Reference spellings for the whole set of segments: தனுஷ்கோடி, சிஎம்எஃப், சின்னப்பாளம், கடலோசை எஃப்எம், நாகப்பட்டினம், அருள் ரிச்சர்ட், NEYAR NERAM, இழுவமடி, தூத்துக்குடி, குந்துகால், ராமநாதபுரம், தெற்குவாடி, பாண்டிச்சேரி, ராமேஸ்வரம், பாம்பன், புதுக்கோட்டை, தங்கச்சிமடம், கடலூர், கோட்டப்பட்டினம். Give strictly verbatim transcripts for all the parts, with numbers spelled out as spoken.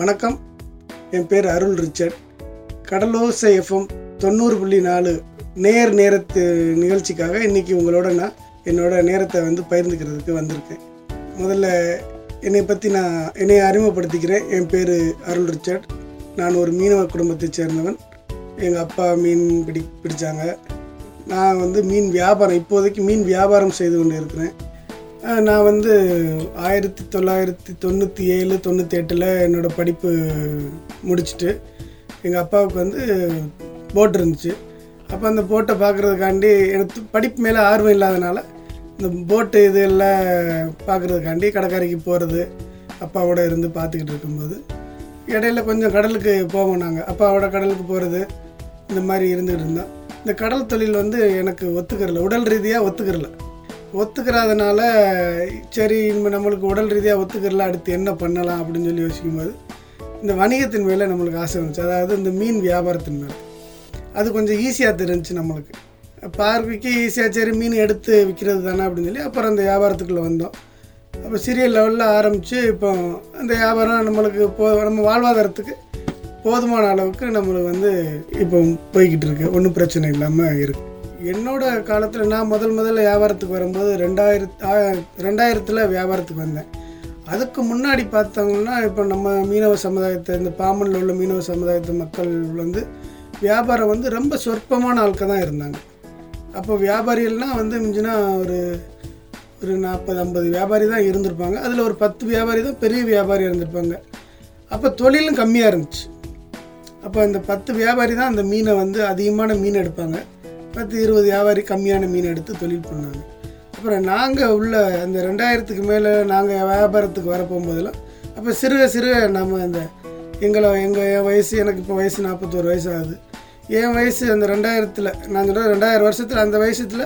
வணக்கம், என் பேர் அருள் ரிச்சர்ட். கடலோசை எஃப்எம் தொண்ணூறு புள்ளி நாலு நேர் நேரத்து நிகழ்ச்சிக்காக இன்றைக்கி உங்களோட நான் என்னோடய நேரத்தை வந்து பகிர்ந்துக்கிறதுக்கு வந்திருக்கேன். முதல்ல என்னை பற்றி நான் என்னை அறிமுகப்படுத்திக்கிறேன். என் பேர் அருள் ரிச்சர்ட். நான் ஒரு மீனவ குடும்பத்தைச் சேர்ந்தவன். எங்கள் அப்பா மீன் பிடி பிடித்தாங்க. நான் வந்து மீன் வியாபாரம் இப்போதைக்கு மீன் வியாபாரம் செய்து கொண்டு இருக்கிறேன். நான் வந்து ஆயிரத்தி தொள்ளாயிரத்தி தொண்ணூற்றி ஏழு தொண்ணூற்றி எட்டில் என்னோடய படிப்பு முடிச்சுட்டு எங்கள் அப்பாவுக்கு வந்து போட் இருந்துச்சு. அப்போ அந்த போட்டை பார்க்குறதுக்காண்டி எனக்கு படிப்பு மேலே ஆர்வம் இல்லாதனால இந்த போட்டு இது எல்லாம் பார்க்குறதுக்காண்டி கடற்கரைக்கு போகிறது அப்பாவோட இருந்து பார்த்துக்கிட்டு இருக்கும்போது இடையில கொஞ்சம் கடலுக்கு போவோம். நாங்கள் அப்பாவோட கடலுக்கு போகிறது இந்த மாதிரி இருந்துகிட்டு இருந்தோம். இந்த கடல் தொழில் வந்து எனக்கு ஒத்துக்கிறல, உடல் ரீதியாக ஒத்துக்கிறல. ஒத்துக்கிறதுனால சரி இனிமேல் நம்மளுக்கு உடல் ரீதியாக ஒத்துக்கிறல, அடுத்து என்ன பண்ணலாம் அப்படின்னு சொல்லி யோசிக்கும்போது இந்த வணிகத்தின் மேலே நம்மளுக்கு ஆசை இருந்துச்சு. அதாவது இந்த மீன் வியாபாரத்தின் மேலே அது கொஞ்சம் ஈஸியாக தெரிஞ்சிச்சு நம்மளுக்கு. பார்வைக்கு ஈஸியாக சரி மீன் எடுத்து விற்கிறது தானே அப்படின்னு சொல்லி அப்புறம் அந்த வியாபாரத்துக்குள்ளே வந்தோம். அப்போ சிறிய லெவலில் ஆரம்பித்து இப்போ அந்த வியாபாரம் நம்மளுக்கு போ நம்ம வாழ்வாதாரத்துக்கு போதுமான அளவுக்கு நம்மளுக்கு வந்து இப்போ போய்கிட்டு இருக்கு, ஒன்றும் பிரச்சனை இல்லாமல் இருக்குது. என்னோடய காலத்தில் நான் முதல் முதல்ல வியாபாரத்துக்கு வரும்போது ரெண்டாயிரத்து ரெண்டாயிரத்தில் வியாபாரத்துக்கு வந்தேன். அதுக்கு முன்னாடி பார்த்தாங்கன்னா இப்போ நம்ம மீனவ சமுதாயத்தை, இந்த பாம்பனில் உள்ள மீனவ சமுதாயத்து மக்கள் வந்து வியாபாரம் வந்து ரொம்ப சொற்பமான ஆட்க தான் இருந்தாங்க. அப்போ வியாபாரிகள்னால் வந்து மிஞ்சினா ஒரு ஒரு நாற்பது ஐம்பது வியாபாரி தான் இருந்திருப்பாங்க. அதில் ஒரு பத்து வியாபாரி தான் பெரிய வியாபாரி இருந்திருப்பாங்க. அப்போ தொழிலும் கம்மியாக இருந்துச்சு. அப்போ அந்த பத்து வியாபாரி தான் அந்த மீனை வந்து அதிகமான மீன் எடுப்பாங்க. பத்து இருபது வியாபாரி கம்மியான மீன் எடுத்து தொழில் பண்ணாங்க. அப்புறம் நாங்கள் உள்ள அந்த ரெண்டாயிரத்துக்கு மேலே நாங்கள் வியாபாரத்துக்கு வர போகும்போதெல்லாம் அப்போ சிறுக சிறுக நம்ம அந்த எங்களை எங்கள் என் வயசு, எனக்கு இப்போ வயசு நாற்பத்தோரு வயசு ஆகுது. என் வயசு அந்த ரெண்டாயிரத்தில் நான் சொல்கிறேன், ரெண்டாயிரம் வருஷத்தில் அந்த வயசத்தில்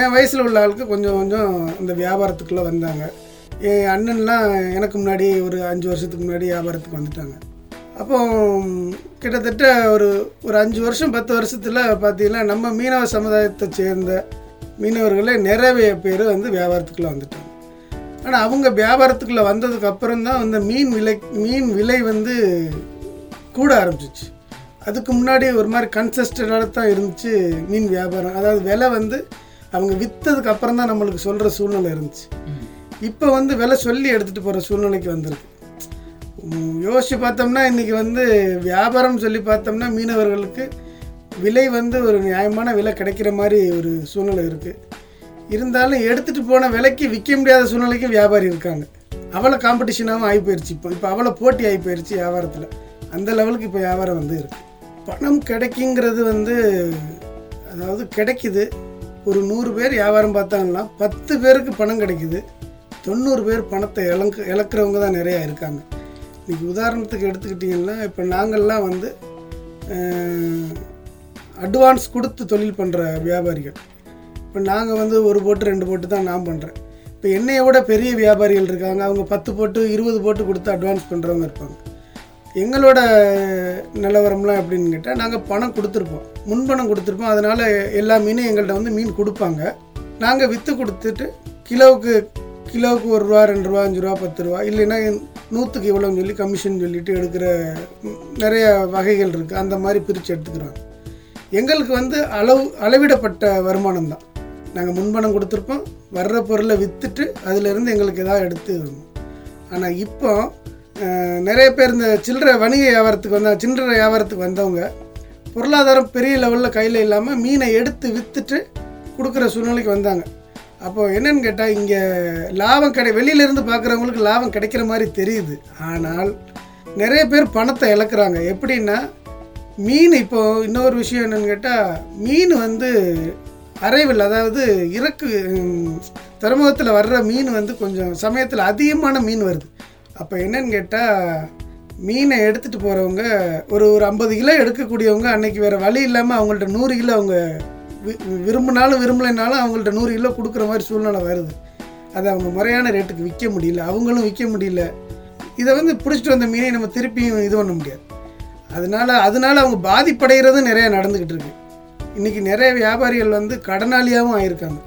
என் வயசில் உள்ள ஆளுக்கு கொஞ்சம் கொஞ்சம் அந்த வியாபாரத்துக்குள்ளே வந்தாங்க. என் அண்ணன்லாம் எனக்கு முன்னாடி ஒரு அஞ்சு வருஷத்துக்கு முன்னாடி வியாபாரத்துக்கு வந்துட்டாங்க. அப்போ கிட்டத்தட்ட ஒரு ஒரு அஞ்சு வருஷம் பத்து வருஷத்தில் பார்த்திங்கன்னா நம்ம மீனவ சமுதாயத்தை சேர்ந்த மீனவர்களே நிறைய பேர் வந்து வியாபாரத்துக்குள்ளே வந்துட்டாங்க. ஆனால் அவங்க வியாபாரத்துக்குள்ளே வந்ததுக்கு அப்புறம் தான் அந்த மீன் விலை மீன் விலை வந்து கூட ஆரம்பிச்சிச்சு. அதுக்கு முன்னாடி ஒரு மாதிரி கன்சஸ்டடாக தான் இருந்துச்சு மீன் வியாபாரம். அதாவது விலை வந்து அவங்க விற்றதுக்கு அப்புறம் தான் நம்மளுக்கு சொல்கிற சூழ்நிலை இருந்துச்சு. இப்போ வந்து விலை சொல்லி எடுத்துகிட்டு போகிற சூழ்நிலைக்கு வந்திருக்கு. யோசித்து பார்த்தோம்னா இன்றைக்கி வந்து வியாபாரம் சொல்லி பார்த்தோம்னா மீனவர்களுக்கு விலை வந்து ஒரு நியாயமான விலை கிடைக்கிற மாதிரி ஒரு சூழ்நிலை இருக்குது. இருந்தாலும் எடுத்துகிட்டு போன விலைக்கு விற்க முடியாத சூழ்நிலைக்கு வியாபாரி இருக்காங்க. அவ்வளோ காம்படிஷனாகவும் ஆகி போயிடுச்சு. இப்போ இப்போ அவ்வளோ போட்டி ஆகி போயிடுச்சு வியாபாரத்தில். அந்த லெவலுக்கு இப்போ வியாபாரம் வந்து இருக்குது. பணம் கிடைக்குங்கிறது வந்து அதாவது கிடைக்கிது. ஒரு நூறு பேர் வியாபாரம் பார்த்தாங்கன்னா பத்து பேருக்கு பணம் கிடைக்கிது, தொண்ணூறு பேர் பணத்தை இழக்க இழக்கிறவங்க தான் நிறையா இருக்காங்க. இன்றைக்கி உதாரணத்துக்கு எடுத்துக்கிட்டிங்கன்னா இப்போ நாங்கள்லாம் வந்து அட்வான்ஸ் கொடுத்து தொழில் பண்ணுற வியாபாரிகள். இப்போ நாங்கள் வந்து ஒரு போட்டு ரெண்டு போட்டு தான் நான் பண்ணுறேன். இப்போ என்னைய விட பெரிய வியாபாரிகள் இருக்காங்க. அவங்க பத்து போட்டு இருபது போட்டு கொடுத்து அட்வான்ஸ் பண்ணுறவங்க இருப்பாங்க. எங்களோட நிலவரம்லாம் எப்படின்னு கேட்டால் நாங்கள் பணம் கொடுத்துருப்போம், முன்பணம் கொடுத்துருப்போம். அதனால் எல்லா மீனும் எங்கள்கிட்ட வந்து மீன் கொடுப்பாங்க. நாங்கள் விற்று கொடுத்துட்டு கிலோவுக்கு கிலோவுக்கு ஒரு ரூபா ரெண்டு ரூபா அஞ்சு ரூபா பத்து ரூபா இல்லைன்னா நூற்றுக்கு இவ்வளோன்னு சொல்லி கமிஷன் சொல்லிட்டு எடுக்கிற நிறைய வகைகள் இருக்குது. அந்த மாதிரி பிரித்து எடுத்துக்கிறாங்க. எங்களுக்கு வந்து அளவு அளவிடப்பட்ட வருமானம் தான். நாங்கள் முன்பணம் கொடுத்துருப்போம், வர்ற பொருளை விற்றுட்டு அதிலேருந்து எங்களுக்கு எதாவது எடுத்து வரும். ஆனால் இப்போ நிறைய பேர் இந்த சில்லறை வணிக வியாபாரத்துக்கு வந்தாங்க. சில்லறை வியாபாரத்துக்கு வந்தவங்க பொருளாதாரம் பெரிய லெவலில் கையில் இல்லாமல் மீனை எடுத்து விற்றுட்டு கொடுக்குற சூழ்நிலைக்கு வந்தாங்க. அப்போது என்னென்னு கேட்டால் இங்கே லாபம் கிடை வெளியிலேருந்து பார்க்குறவங்களுக்கு லாபம் கிடைக்கிற மாதிரி தெரியுது. ஆனால் நிறைய பேர் பணத்தை இழக்கிறாங்க. எப்படின்னா மீன் இப்போது இன்னொரு விஷயம் என்னென்னு கேட்டால் மீன் வந்து அரைவில் அதாவது இறக்கு துறைமுகத்தில் வர்ற மீன் வந்து கொஞ்சம் சமயத்தில் அதிகமான மீன் வருது. அப்போ என்னென்னு கேட்டால் மீனை எடுத்துகிட்டு போகிறவங்க ஒரு ஒரு ஐம்பது கிலோ எடுக்கக்கூடியவங்க அன்றைக்கி வேறு வழி இல்லாமல் அவங்கள்ட்ட நூறு கிலோ அவங்க வி விரும்பினாலும் விரும்பலைனாலும் அவங்கள்ட்ட நூறு கிலோ கொடுக்குற மாதிரி சூழ்நிலை வருது. அதை அவங்க முறையான ரேட்டுக்கு விற்க முடியல, அவங்களும் விற்க முடியல. இதை வந்து பிடிச்சிட்டு வந்த மீனை நம்ம திருப்பியும் இது பண்ண முடியாது. அதனால் அதனால் அவங்க பாதிப்படைகிறதும் நிறையா நடந்துக்கிட்டு இருக்குது. இன்றைக்கி நிறைய வியாபாரிகள் வந்து கடனாளியாகவும் ஆகியிருக்காங்க.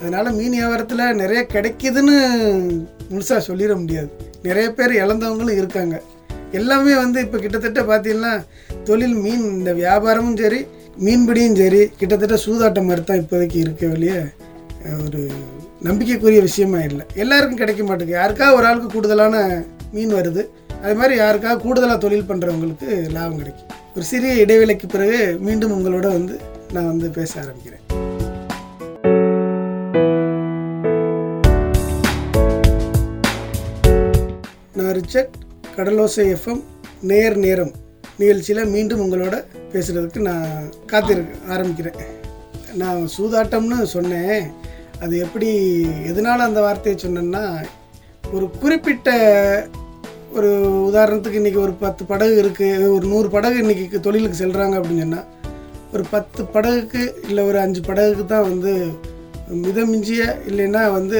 அதனால் மீன் வியாபாரத்தில் நிறைய கிடைக்கிதுன்னு முழுசாக சொல்லிட முடியாது. நிறைய பேர் இழந்தவங்களும் இருக்காங்க. எல்லாமே வந்து இப்போ கிட்டத்தட்ட பார்த்தீங்கன்னா தொழில் மீன் இந்த வியாபாரமும் சரி மீன்பிடியும் சரி கிட்டத்தட்ட சூதாட்டம் மாதிரி தான் இப்போதைக்கு இருக்க வெளியே ஒரு நம்பிக்கைக்குரிய விஷயமா இல்லை. எல்லாருக்கும் கிடைக்க மாட்டேங்குது. யாருக்காக ஒரு ஆளுக்கு கூடுதலான மீன் வருது, அது மாதிரி யாருக்காக கூடுதலாக தொழில் பண்ணுறவங்களுக்கு லாபம் கிடைக்கும். ஒரு சிறிய இடைவேளைக்கு பிறகு மீண்டும் உங்களோட வந்து நான் வந்து பேச ஆரம்பிக்கிறேன். நான் ரிச்சர்ட், கடலோசை எஃப்எம் நேர் நேரம் நிகழ்ச்சியில் மீண்டும் உங்களோட பேசுகிறதுக்கு நான் காத்திருக்க ஆரம்பிக்கிறேன். நான் சூதாட்டம்னு சொன்னேன். அது எப்படி எதனால் அந்த வார்த்தையை சொன்னேன்னா, ஒரு குறிப்பிட்ட ஒரு உதாரணத்துக்கு இன்றைக்கி ஒரு பத்து படகு இருக்குது, ஒரு நூறு படகு இன்றைக்கி தொழிலுக்கு செல்கிறாங்க அப்படின்னு சொன்னால், ஒரு பத்து படகுக்கு இல்லை ஒரு அஞ்சு படகுக்கு தான் வந்து மிதமிஞ்சிய இல்லைன்னா வந்து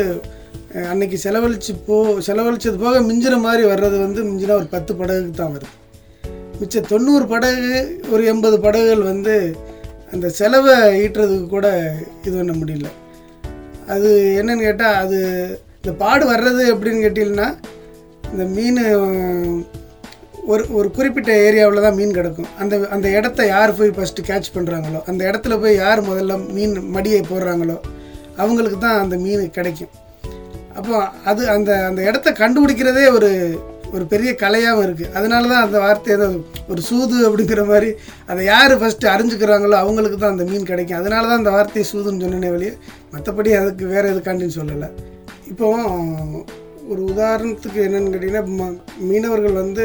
அன்றைக்கி செலவழித்து போ செலவழித்தது போக மிஞ்சிற மாதிரி வர்றது வந்து மிஞ்சினா ஒரு பத்து படகுக்கு தான் வருது. மிச்ச தொண்ணூறு படகு ஒரு எண்பது படகுகள் வந்து அந்த செலவை ஈட்டுறதுக்கு கூட இது பண்ண முடியல. அது என்னன்னு கேட்டால், அது இந்த பாடு வர்றது எப்படின்னு கேட்டிங்கன்னா, இந்த மீன் ஒரு ஒரு குறிப்பிட்ட ஏரியாவில் தான் மீன் கிடக்கும். அந்த அந்த இடத்த யார் போய் ஃபஸ்ட்டு கேட்ச் பண்ணுறாங்களோ, அந்த இடத்துல போய் யார் முதல்ல மீன் மடியை போடுறாங்களோ அவங்களுக்கு தான் அந்த மீன் கிடைக்கும். அப்போ அது அந்த அந்த இடத்த கண்டுபிடிக்கிறதே ஒரு ஒரு பெரிய கலையாகவும் இருக்குது. அதனால தான் அந்த வார்த்தை ஏதோ ஒரு சூது அப்படிங்கிற மாதிரி, அதை யார் ஃபஸ்ட்டு அறிஞ்சிக்கிறாங்களோ அவங்களுக்கு தான் அந்த மீன் கிடைக்கும். அதனால தான் அந்த வார்த்தையை சூதுன்னு சொன்னேனே வழியே, மற்றபடி அதுக்கு வேறு எதுக்காண்டின்னு சொல்லலை. இப்போது ஒரு உதாரணத்துக்கு என்னென்னு கேட்டிங்கன்னா, மீனவர்கள் வந்து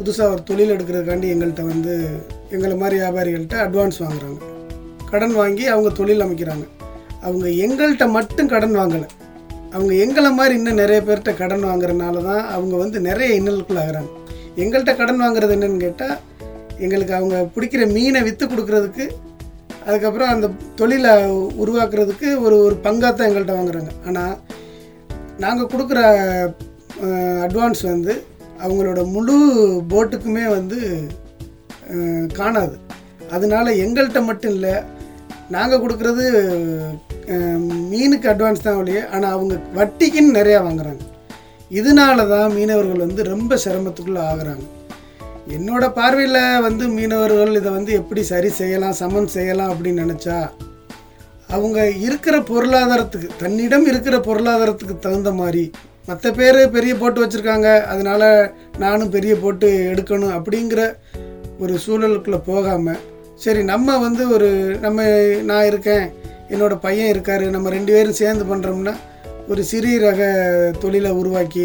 புதுசாக ஒரு தொழில் எடுக்கிறதுக்காண்டி எங்கள்கிட்ட வந்து எங்களை மாதிரி வியாபாரிகள்கிட்ட அட்வான்ஸ் வாங்குகிறாங்க, கடன் வாங்கி அவங்க தொழில் அமைக்கிறாங்க. அவங்க எங்கள்கிட்ட மட்டும் கடன் வாங்கலை, அவங்க எங்களை மாதிரி இன்னும் நிறைய பேர்கிட்ட கடன் வாங்குறதுனால தான் அவங்க வந்து நிறைய இன்னலுக்குள்ள ஆகிறாங்க. எங்கள்கிட்ட கடன் வாங்குறது என்னென்னு கேட்டால், எங்களுக்கு அவங்க பிடிக்கிற மீனை விற்று கொடுக்குறதுக்கு, அதுக்கப்புறம் அந்த தொழிலை உருவாக்குறதுக்கு ஒரு ஒரு பங்காக தான் எங்கள்கிட்ட வாங்குறாங்க. ஆனால் நாங்கள் கொடுக்குற அட்வான்ஸ் வந்து அவங்களோட முழு போட்டுக்குமே வந்து காணாது. அதனால எங்கள்கிட்ட மட்டும் இல்லை, நாங்கள் கொடுக்குறது மீனுக்கு அட்வான்ஸ் தான் ஒழிய, ஆனால் அவங்க வட்டிக்குன்னு நிறையா வாங்குகிறாங்க. இதனால தான் மீனவர்கள் வந்து ரொம்ப சிரமத்துக்குள்ளே ஆகுறாங்க. என்னோடய பார்வையில் வந்து மீனவர்கள் இதை வந்து எப்படி சரி செய்யலாம், சமன் செய்யலாம் அப்படின்னு நினச்சா, அவங்க இருக்கிற பொருளாதாரத்துக்கு, தன்னிடம் இருக்கிற பொருளாதாரத்துக்கு தகுந்த மாதிரி, மற்ற பேர் பெரிய போட்டு வச்சுருக்காங்க அதனால் நானும் பெரிய போட்டு எடுக்கணும் அப்படிங்கிற ஒரு சூழலுக்குள்ளே போகாமல், சரி நம்ம வந்து ஒரு நம்ம நான் இருக்கேன், என்னோடய பையன் இருக்கார், நம்ம ரெண்டு பேரும் சேர்ந்து பண்ணுறோம்னா ஒரு சிறிய ரக தொழிலை உருவாக்கி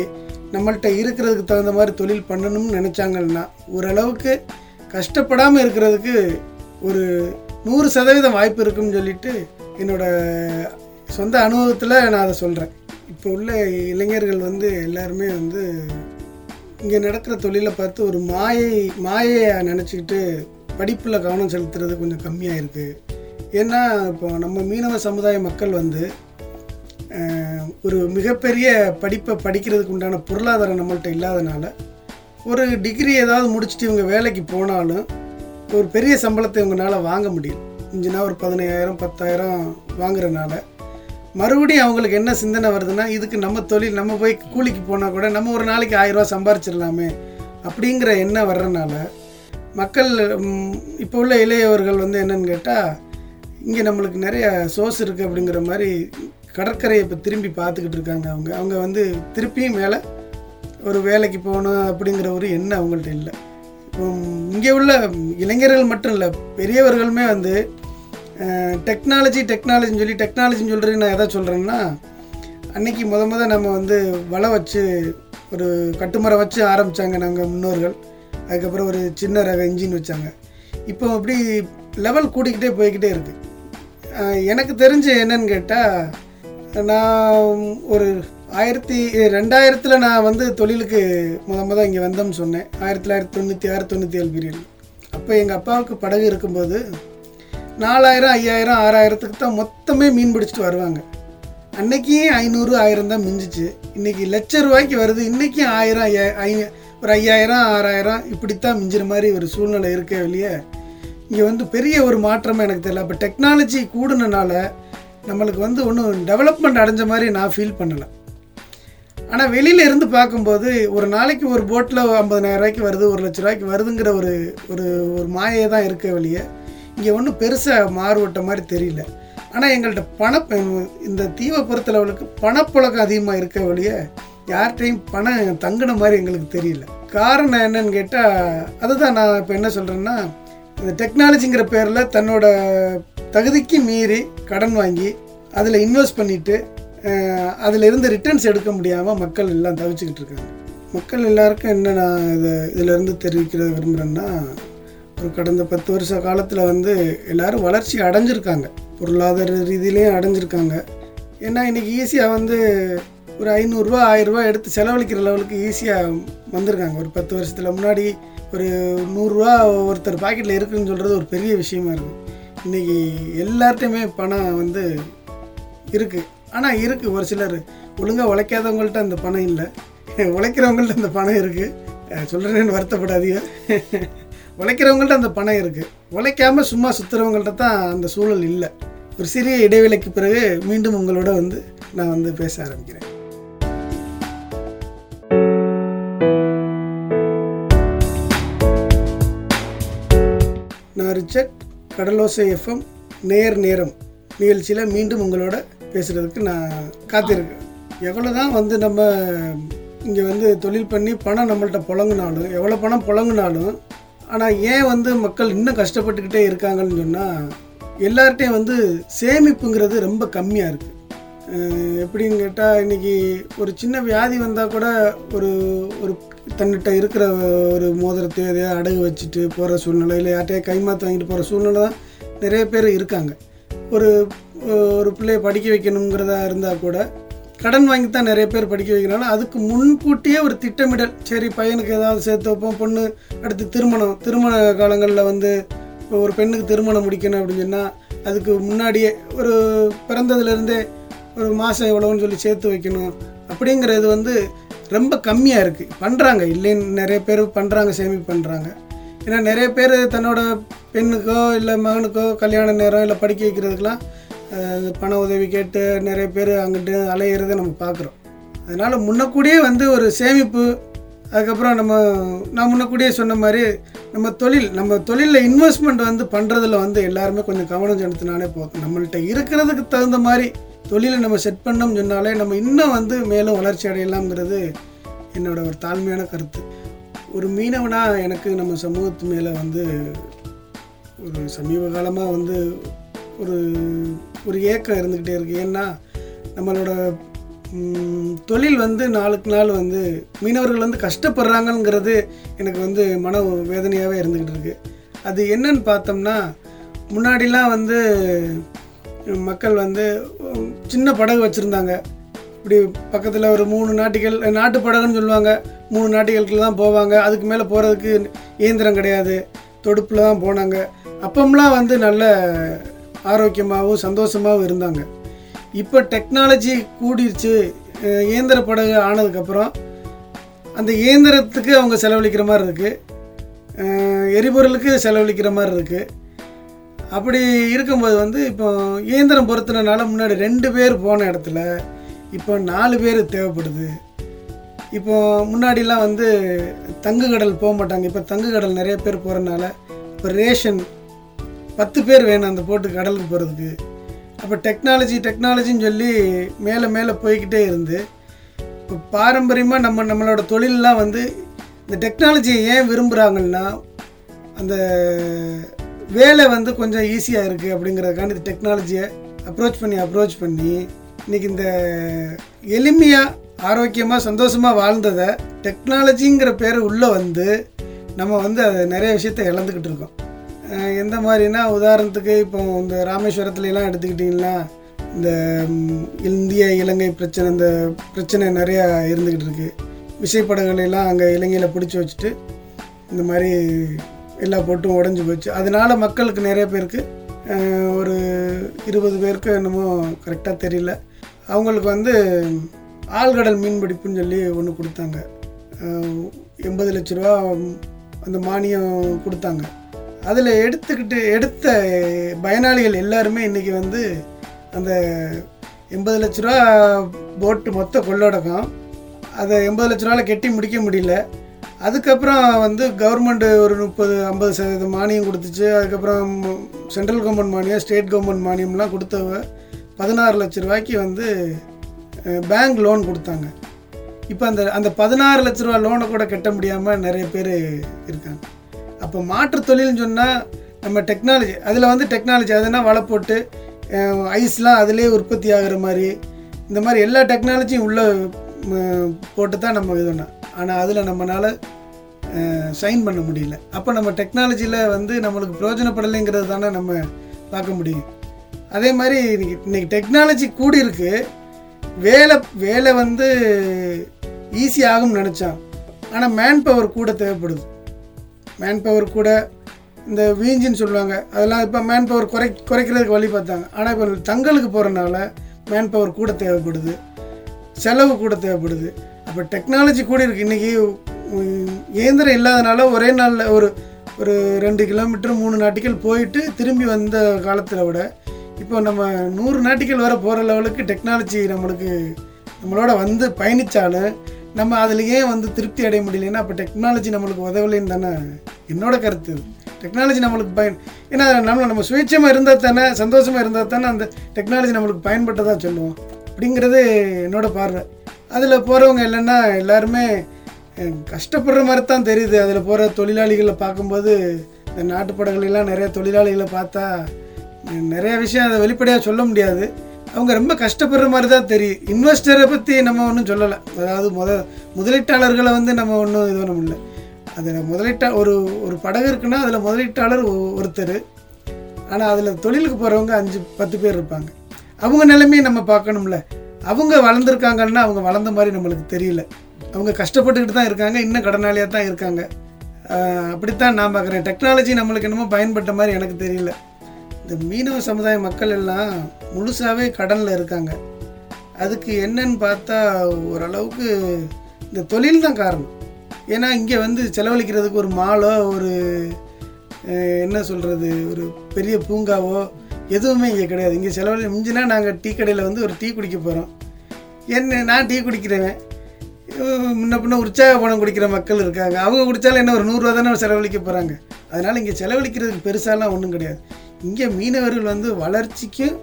நம்மள்கிட்ட இருக்கிறதுக்கு தகுந்த மாதிரி தொழில் பண்ணணும்னு நினச்சாங்கன்னா, ஓரளவுக்கு கஷ்டப்படாமல் இருக்கிறதுக்கு ஒரு நூறு சதவீதம் வாய்ப்பு இருக்குன்னு சொல்லிவிட்டு என்னோடய சொந்த அனுபவத்தில் நான் அதை சொல்கிறேன். இப்போ உள்ள இளைஞர்கள் வந்து எல்லாருமே வந்து இங்கே நடக்கிற தொழிலை பார்த்து ஒரு மாயை மாயை நினச்சிக்கிட்டு படிப்பில் கவனம் செலுத்துறது கொஞ்சம் கம்மியாக இருக்குது. ஏன்னா இப்போ நம்ம மீனவ சமுதாய மக்கள் வந்து ஒரு மிகப்பெரிய படிப்பை படிக்கிறதுக்கு உண்டான பொருளாதாரம் நம்மள்கிட்ட இல்லாதனால, ஒரு டிகிரி ஏதாவது முடிச்சுட்டு இவங்க வேலைக்கு போனாலும் ஒரு பெரிய சம்பளத்தை இவங்களால் வாங்க முடியும். இஞ்சினா ஒரு பதினையாயிரம் பத்தாயிரம் வாங்குறதுனால மறுபடியும் அவங்களுக்கு என்ன சிந்தனை வருதுன்னா, இதுக்கு நம்ம தொழில் நம்ம போய் கூலிக்கு போனால் கூட நம்ம ஒரு நாளைக்கு ஆயிரரூவா சம்பாரிச்சிடலாமே அப்படிங்கிற எண்ணம் வர்றதுனால மக்கள் இப்போ உள்ள இளையவர்கள் வந்து என்னென்னு கேட்டால், இங்கே நம்மளுக்கு நிறைய சோர்ஸ் இருக்குது அப்படிங்கிற மாதிரி கடற்கரையை இப்போ திரும்பி பார்த்துக்கிட்டு இருக்காங்க. அவங்க அவங்க வந்து திருப்பியும் மேலே ஒரு வேலைக்கு போகணும் அப்படிங்கிற ஒரு எண்ணம் அவங்கள்ட்ட இல்லை. இப்போ இங்கே உள்ள இளைஞர்கள் மட்டும் இல்லை, பெரியவர்களுமே வந்து டெக்னாலஜி டெக்னாலஜின்னு சொல்லி டெக்னாலஜின்னு சொல்கிறேன். நான் எதை சொல்கிறேன்னா, அன்றைக்கி முத முத நம்ம வந்து வலை வச்சு ஒரு கட்டுமரம் வச்சு ஆரம்பித்தாங்க நாங்கள் முன்னோர்கள். அதுக்கப்புறம் ஒரு சின்ன ரக இன்ஜின் வச்சாங்க. இப்போ அப்படி லெவல் கூட்டிக்கிட்டே போய்கிட்டே இருக்குது. எனக்கு தெரிஞ்சு என்னன்னு கேட்டால், நான் ஒரு ஆயிரத்தி ரெண்டாயிரத்தில் நான் வந்து தொழிலுக்கு முத முத இங்கே வந்தோம்னு சொன்னேன். ஆயிரத்தி தொள்ளாயிரத்தி தொண்ணூற்றி ஆறு தொண்ணூற்றி ஏழு பீரியட். அப்போ எங்கள் அப்பாவுக்கு படகு இருக்கும்போது நாலாயிரம் ஐயாயிரம் ஆறாயிரத்துக்கு தான் மொத்தமே மீன் பிடிச்சிட்டு வருவாங்க. அன்றைக்கியும் ஐநூறு ஆயிரம் தான் மிஞ்சிச்சு. இன்றைக்கி லட்ச ரூபாய்க்கு வருது. இன்றைக்கும் ஆயிரம் ஐயா ஐ ஒரு ஐயாயிரம் ஆறாயிரம் இப்படித்தான் மிஞ்சிற மாதிரி ஒரு சூழ்நிலை இருக்கே வெளிய, இங்கே வந்து பெரிய ஒரு மாற்றமாக எனக்கு தெரியல. அப்போ டெக்னாலஜி கூடுனனால நம்மளுக்கு வந்து ஒன்றும் டெவலப்மெண்ட் அடைஞ்ச மாதிரி நான் ஃபீல் பண்ணலை. ஆனால் வெளியில இருந்து பார்க்கும்போது ஒரு நாளைக்கு ஒரு போட்டில் ஐம்பதாயிரம் ரூபாய்க்கு வருது, ஒரு லட்ச ரூபாய்க்கு வருதுங்கிற ஒரு ஒரு ஒரு மாயை தான் இருக்க வெளியே. இங்கே ஒன்றும் பெருசாக மாறுபட்ட மாதிரி தெரியல. ஆனால் எங்கள்கிட்ட பண இந்த தீவை பொறுத்தளவுக்கு பணப்புழக்கம் அதிகமாக இருக்க வெளியே யார்கிட்டையும் பணம் தங்கின மாதிரி எங்களுக்கு தெரியல. காரணம் என்னன்னு கேட்டால் அதுதான் நான் இப்போ என்ன சொல்கிறேன்னா, இந்த டெக்னாலஜிங்கிற பேரில் தன்னோட தகுதிக்கு மீறி கடன் வாங்கி அதில் இன்வெஸ்ட் பண்ணிவிட்டு அதிலிருந்து ரிட்டர்ன்ஸ் எடுக்க முடியாமல் மக்கள் எல்லாம் தவிச்சுக்கிட்டு இருக்காங்க. மக்கள் எல்லாருக்கும் என்ன நான் இதை இதிலேருந்து தெரிவிக்க விரும்புகிறேன்னா, ஒரு கடந்த பத்து வருஷ காலத்தில் வந்து எல்லோரும் வளர்ச்சி அடைஞ்சிருக்காங்க, பொருளாதார ரீதியிலையும் அடைஞ்சிருக்காங்க. ஏன்னா இன்றைக்கி ஈஸியாக வந்து ஒரு ஐநூறுரூவா ஆயிரரூவா எடுத்து செலவழிக்கிற லெவலுக்கு ஈஸியாக வந்திருக்காங்க. ஒரு பத்து வருஷத்தில் முன்னாடி ஒரு நூறுரூவா ஒருத்தர் பாக்கெட்டில் இருக்குதுன்னு சொல்கிறது ஒரு பெரிய விஷயமா இருக்குது. இன்றைக்கி எல்லார்ட்டையுமே பணம் வந்து இருக்குது. ஆனால் இருக்குது, ஒரு சிலர் ஒழுங்காக உழைக்காதவங்கள்ட்ட அந்த பணம் இல்லை, உழைக்கிறவங்கள்ட்ட அந்த பணம் இருக்குது. சொல்கிறேன்னு வருத்தப்படாதீங்க, உழைக்கிறவங்கள்ட்ட அந்த பணம் இருக்குது. உழைக்காமல் சும்மா சுற்றுறவங்கள்ட்ட தான் அந்த சூழல் இல்லை. ஒரு சிறிய இடைவேளைக்கு பிறகு மீண்டும் உங்களோட வந்து நான் வந்து பேச ஆரம்பிக்கிறேன். நான் ரிச்சர்ட், கடலோசை எஃப்எம் நேர் நேரம் நிகழ்ச்சியில் மீண்டும் உங்களோட பேசுகிறதுக்கு நான் காத்திருக்கேன். எவ்வளோ தான் வந்து நம்ம இங்கே வந்து தொழில் பண்ணி பணம் நம்மள்கிட்ட புழங்கினாலும், எவ்வளோ பணம் புழங்கினாலும், ஆனால் ஏன் வந்து மக்கள் இன்னும் கஷ்டப்பட்டுக்கிட்டே இருக்காங்கன்னு சொன்னால், எல்லார்ட்டையும் வந்து சேமிப்புங்கிறது ரொம்ப கம்மியாக இருக்குது. எப்படின்னு கேட்டால், இன்றைக்கி ஒரு சின்ன வியாதி வந்தால் கூட ஒரு ஒரு தன்னிட்ட இருக்கிற ஒரு மோதிரத்தை எதையாக அடகு வச்சுட்டு போகிற சூழ்நிலை, இல்லை யார்ட்டையே கைமாற்றி வாங்கிட்டு போகிற சூழ்நிலை தான் நிறைய பேர் இருக்காங்க. ஒரு ஒரு பிள்ளையை படிக்க வைக்கணுங்கிறதா இருந்தால் கூட கடன் வாங்கி தான் நிறைய பேர் படிக்க வைக்கிறாங்க. அதுக்கு முன்கூட்டியே ஒரு திட்டமிடல், சரி பையனுக்கு ஏதாவது சேர்த்து வைப்போம், பொண்ணு அடுத்து திருமணம், திருமண காலங்களில் வந்து ஒரு பெண்ணுக்கு திருமணம் முடிக்கணும் அப்படின்னு சொன்னால் அதுக்கு முன்னாடியே ஒரு பிறந்ததுலேருந்தே ஒரு மாதம் எவ்வளோன்னு சொல்லி சேர்த்து வைக்கணும் அப்படிங்கிறது வந்து ரொம்ப கம்மியாக இருக்குது. பண்ணுறாங்க, இல்லைன்னு நிறைய பேர் பண்ணுறாங்க, சேமிப்பு பண்ணுறாங்க. ஏன்னா நிறைய பேர் தன்னோட பெண்ணுக்கோ இல்லை மகனுக்கோ கல்யாண நேரம் இல்லை படிக்க வைக்கிறதுக்கெலாம் பண உதவி கேட்டு நிறைய பேர் அங்கிட்டு அலையிறதை நம்ம பார்க்குறோம். அதனால் முன்னக்கூடியே வந்து ஒரு சேமிப்பு, அதுக்கப்புறம் நம்ம நான் முன்னக்கூடியே சொன்ன மாதிரி நம்ம தொழில் நம்ம தொழிலில் இன்வெஸ்ட்மெண்ட் வந்து பண்ணுறதில் வந்து எல்லாருமே கொஞ்சம் கவனம் செலுத்தினாலே போதும். நம்மள்கிட்ட இருக்கிறதுக்கு தகுந்த மாதிரி தொழிலை நம்ம செட் பண்ணோம்னு சொன்னாலே நம்ம இன்னும் வந்து மேலும் வளர்ச்சி அடையலாம்ங்கிறது என்னோடய ஒரு தாழ்மையான கருத்து. ஒரு மீனவனாக எனக்கு நம்ம சமூகத்து மேலே வந்து ஒரு சமீப காலமாக வந்து ஒரு ஒரு ஏக்கம் இருந்துக்கிட்டே இருக்குது. ஏன்னா நம்மளோட தொழில் வந்து நாளுக்கு நாள் வந்து மீனவர்கள் வந்து கஷ்டப்படுறாங்கங்கிறது எனக்கு வந்து மன வேதனையாகவே இருந்துக்கிட்டு இருக்குது. அது என்னன்னு பார்த்தோம்னா, முன்னாடிலாம் வந்து மக்கள் வந்து சின்ன படகு வச்சுருந்தாங்க. இப்படி பக்கத்தில் ஒரு மூணு நாட்டிகள் நாட்டு படகுன்னு சொல்லுவாங்க, மூணு நாட்டிகளுக்குள்ள தான் போவாங்க. அதுக்கு மேலே போகிறதுக்கு இயந்திரம் கிடையாது, தொடுப்பில் தான் போனாங்க. அப்பம்லாம் வந்து நல்ல ஆரோக்கியமாகவும் சந்தோஷமாகவும் இருந்தாங்க. இப்போ டெக்னாலஜி கூடிருச்சு, இயந்திர படகு ஆனதுக்கப்புறம் அந்த இயந்திரத்துக்கு அவங்க செலவழிக்கிற மாதிரி இருக்குது, எரிபொருளுக்கு செலவழிக்கிற மாதிரி இருக்குது. அப்படி இருக்கும்போது வந்து இப்போ இயந்திரம் பொறுத்தினால முன்னாடி ரெண்டு பேர் போன இடத்துல இப்போ நாலு பேர் தேவைப்படுது. இப்போ முன்னாடிலாம் வந்து தங்கு கடல் போக மாட்டாங்க, இப்போ தங்கு கடல் நிறைய பேர் போகிறனால இப்போ ரேஷன் பத்து பேர் வேணும் அந்த போட்டு கடலுக்கு போகிறதுக்கு. அப்போ டெக்னாலஜி டெக்னாலஜின்னு சொல்லி மேலே மேலே போய்கிட்டே இருந்து இப்போ பாரம்பரியமாக நம்ம நம்மளோட தொழிலெலாம் வந்து இந்த டெக்னாலஜியை ஏன் விரும்புகிறாங்கன்னா, அந்த வேலை வந்து கொஞ்சம் ஈஸியாக இருக்குது அப்படிங்கிறதுக்காண்டி இந்த டெக்னாலஜியை அப்ரோச் பண்ணி அப்ரோச் பண்ணி இன்றைக்கி இந்த எளிமையாக ஆரோக்கியமாக சந்தோஷமாக வாழ்ந்ததை டெக்னாலஜிங்கிற பேர் உள்ளே வந்து நம்ம வந்து அதை நிறைய விஷயத்தை இழந்துக்கிட்டு இருக்கோம். எந்த மாதிரினா, உதாரணத்துக்கு இப்போ இந்த ராமேஸ்வரத்துலலாம் எடுத்துக்கிட்டிங்கன்னா இந்த இந்திய இலங்கை பிரச்சனை இந்த பிரச்சனை நிறையா இருந்துக்கிட்டு இருக்குது. விசைப்படகுகளெல்லாம் அங்கே இலங்கையில் பிடிச்சி வச்சுட்டு இந்த மாதிரி எல்லா போட்டும் உடஞ்சி போச்சு. அதனால மக்களுக்கு நிறைய பேருக்கு ஒரு இருபது பேருக்கு என்னமோ கரெக்டாக தெரியல, அவங்களுக்கு வந்து ஆழ்கடல் மீன்பிடிப்புன்னு சொல்லி ஒன்று கொடுத்தாங்க. எண்பது லட்ச ரூபா அந்த மானியம் கொடுத்தாங்க. அதில் எடுத்துக்கிட்டு எடுத்த பயனாளிகள் எல்லாருமே இன்றைக்கி வந்து அந்த எண்பது லட்ச ரூபா போட்டு மொத்த கொள்ளடக்கம் அதை எண்பது லட்ச ரூபாவில் கட்டி முடிக்க முடியல. அதுக்கப்புறம் வந்து கவர்மெண்ட்டு ஒரு முப்பது ஐம்பது சதவீதம் மானியம் கொடுத்துச்சு. அதுக்கப்புறம் சென்ட்ரல் கவர்மெண்ட் மானியம், ஸ்டேட் கவர்மெண்ட் மானியம்லாம் கொடுத்தவ பதினாறு லட்ச ரூபாய்க்கு வந்து பேங்க் லோன் கொடுத்தாங்க. இப்போ அந்த அந்த பதினாறு லட்ச ரூபா லோனை கூட கட்ட முடியாமல் நிறைய பேர் இருக்காங்க. அப்போ மாற்றுத்தொழில்னு சொன்னால் நம்ம டெக்னாலஜி, அதில் வந்து டெக்னாலஜி அதுனால் வலை போட்டு ஐஸ்லாம் அதிலே உற்பத்தி ஆகிற மாதிரி இந்த மாதிரி எல்லா டெக்னாலஜியும் உள்ளே போட்டு தான் நம்ம இதுனா. ஆனால் அதில் நம்மளால் சைன் பண்ண முடியல. அப்போ நம்ம டெக்னாலஜியில் வந்து நம்மளுக்கு பிரயோஜனப்படலைங்கிறது தானே நம்ம பார்க்க முடியும். அதே மாதிரி இன்றைக்கி இன்றைக்கி டெக்னாலஜி கூடியிருக்கு. வேலை வேலை வந்து ஈஸியாகும்னு நினச்சான். ஆனால் மேன் பவர் கூட தேவைப்படுது. மேன் பவர் கூட இந்த வீஞ்சின்னு சொல்லுவாங்க, அதெல்லாம் இப்போ மேன் பவர் குறை குறைக்கிறதுக்கு வழி பார்த்தாங்க. ஆனால் இப்போ தங்களுக்கு போகிறனால மேன் பவர் கூட தேவைப்படுது, செலவு கூட தேவைப்படுது. அப்போ டெக்னாலஜி கூட இருக்குது. இன்றைக்கி இயந்திரம் இல்லாதனால ஒரே நாளில் ஒரு ஒரு ரெண்டு கிலோமீட்டர் மூணு நாட்டிகள் போயிட்டு திரும்பி வந்த காலத்தில் விட இப்போ நம்ம நூறு நாட்டிகள் வர போகிற லெவலுக்கு டெக்னாலஜி நம்மளுக்கு நம்மளோட வந்து பயணித்தாலும் நம்ம அதில் ஏன் வந்து திருப்தி அடைய முடியலன்னா அப்போ டெக்னாலஜி நம்மளுக்கு உதவலைன்னு தானே என்னோட கருத்து. டெக்னாலஜி நம்மளுக்கு பயன் ஏன்னா நம்மளை நம்ம சுயேட்சமாக இருந்தால் தானே, சந்தோஷமாக இருந்தால் தானே அந்த டெக்னாலஜி நம்மளுக்கு பயன்பட்டதாக சொல்லுவோம் அப்படிங்கிறது என்னோடய பார்வை. அதில் போகிறவங்க இல்லைன்னா எல்லாருமே கஷ்டப்படுற மாதிரி தான் தெரியுது. அதில் போகிற தொழிலாளிகளை பார்க்கும்போது இந்த நாட்டுப்படகளெல்லாம் நிறைய தொழிலாளிகளை பார்த்தா நிறைய விஷயம் அதை வெளிப்படையாக சொல்ல முடியாது. அவங்க ரொம்ப கஷ்டப்படுற மாதிரி தான் தெரியும். இன்வெஸ்டரை பற்றி நம்ம ஒன்றும் சொல்லலை. அதாவது முத முதலீட்டாளர்களை வந்து நம்ம ஒன்றும் இது பண்ண முடியல. அதில் முதலீட்டா ஒரு ஒரு படகு இருக்குன்னா அதில் முதலீட்டாளர் ஒருத்தர், ஆனால் அதில் தொழிலுக்கு போகிறவங்க அஞ்சு பத்து பேர் இருப்பாங்க. அவங்க நிலைமையை நம்ம பார்க்கணும்ல. அவங்க வளர்ந்துருக்காங்கன்னா அவங்க வளர்ந்த மாதிரி நம்மளுக்கு தெரியல. அவங்க கஷ்டப்பட்டுக்கிட்டு தான் இருக்காங்க, இன்னும் கடனாளியாக தான் இருக்காங்க. அப்படித்தான் நான் பார்க்குறேன். டெக்னாலஜி நம்மளுக்கு என்னமோ பயன்பட்ட மாதிரி எனக்கு தெரியல. இந்த மீனவ சமுதாய மக்கள் எல்லாம் முழுசாகவே கடலில் இருக்காங்க. அதுக்கு என்னன்னு பார்த்தா ஓரளவுக்கு இந்த தொழில் தான் காரணம். ஏன்னா இங்கே வந்து செலவழிக்கிறதுக்கு ஒரு மாலோ ஒரு என்ன சொல்கிறது ஒரு பெரிய பூங்காவோ எதுவுமே இங்கே கிடையாது. இங்கே செலவழி முடிஞ்சுன்னா நாங்கள் டீ கடையில் வந்து ஒரு டீ குடிக்க போகிறோம். என்ன நான் டீ குடிக்கிறவன் முன்ன பின்ன உற்சாக பணம் குடிக்கிற மக்கள் இருக்காங்க. அவங்க குடித்தாலும் என்ன ஒரு நூறுரூவா தானே செலவழிக்க போகிறாங்க. அதனால் இங்கே செலவழிக்கிறதுக்கு பெருசாலாம் ஒன்றும் கிடையாது. இங்கே மீனவர்கள் வந்து வளர்ச்சிக்கும்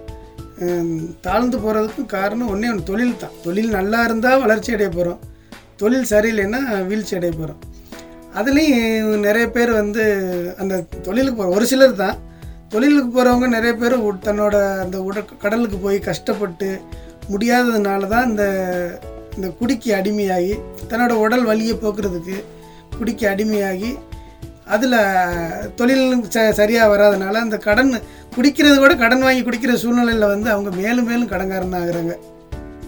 தாழ்ந்து போகிறதுக்கும் காரணம் ஒன்றே ஒன்று, தொழில் தான். தொழில் நல்லா இருந்தால் வளர்ச்சி அடைய போகிறோம், தொழில் சரியில்லைன்னா வீழ்ச்சி அடைய போகிறோம். அதுலேயும் நிறைய பேர் வந்து அந்த தொழிலுக்கு போகிற ஒரு சிலர் தான் தொழிலுக்கு போகிறவங்க நிறைய பேர் தன்னோட அந்த உட கடலுக்கு போய் கஷ்டப்பட்டு முடியாததுனால தான் இந்த இந்த குடிக்கு அடிமையாகி தன்னோட உடல் வலியை போக்குறதுக்கு குடிக்கு அடிமையாகி அதில் தொழில் ச சரியாக வராதனால அந்த கடன் குடிக்கிறது கூட கடன் வாங்கி குடிக்கிற சூழ்நிலையில் வந்து அவங்க மேலும் மேலும் கடன்காரன் ஆகிறாங்க.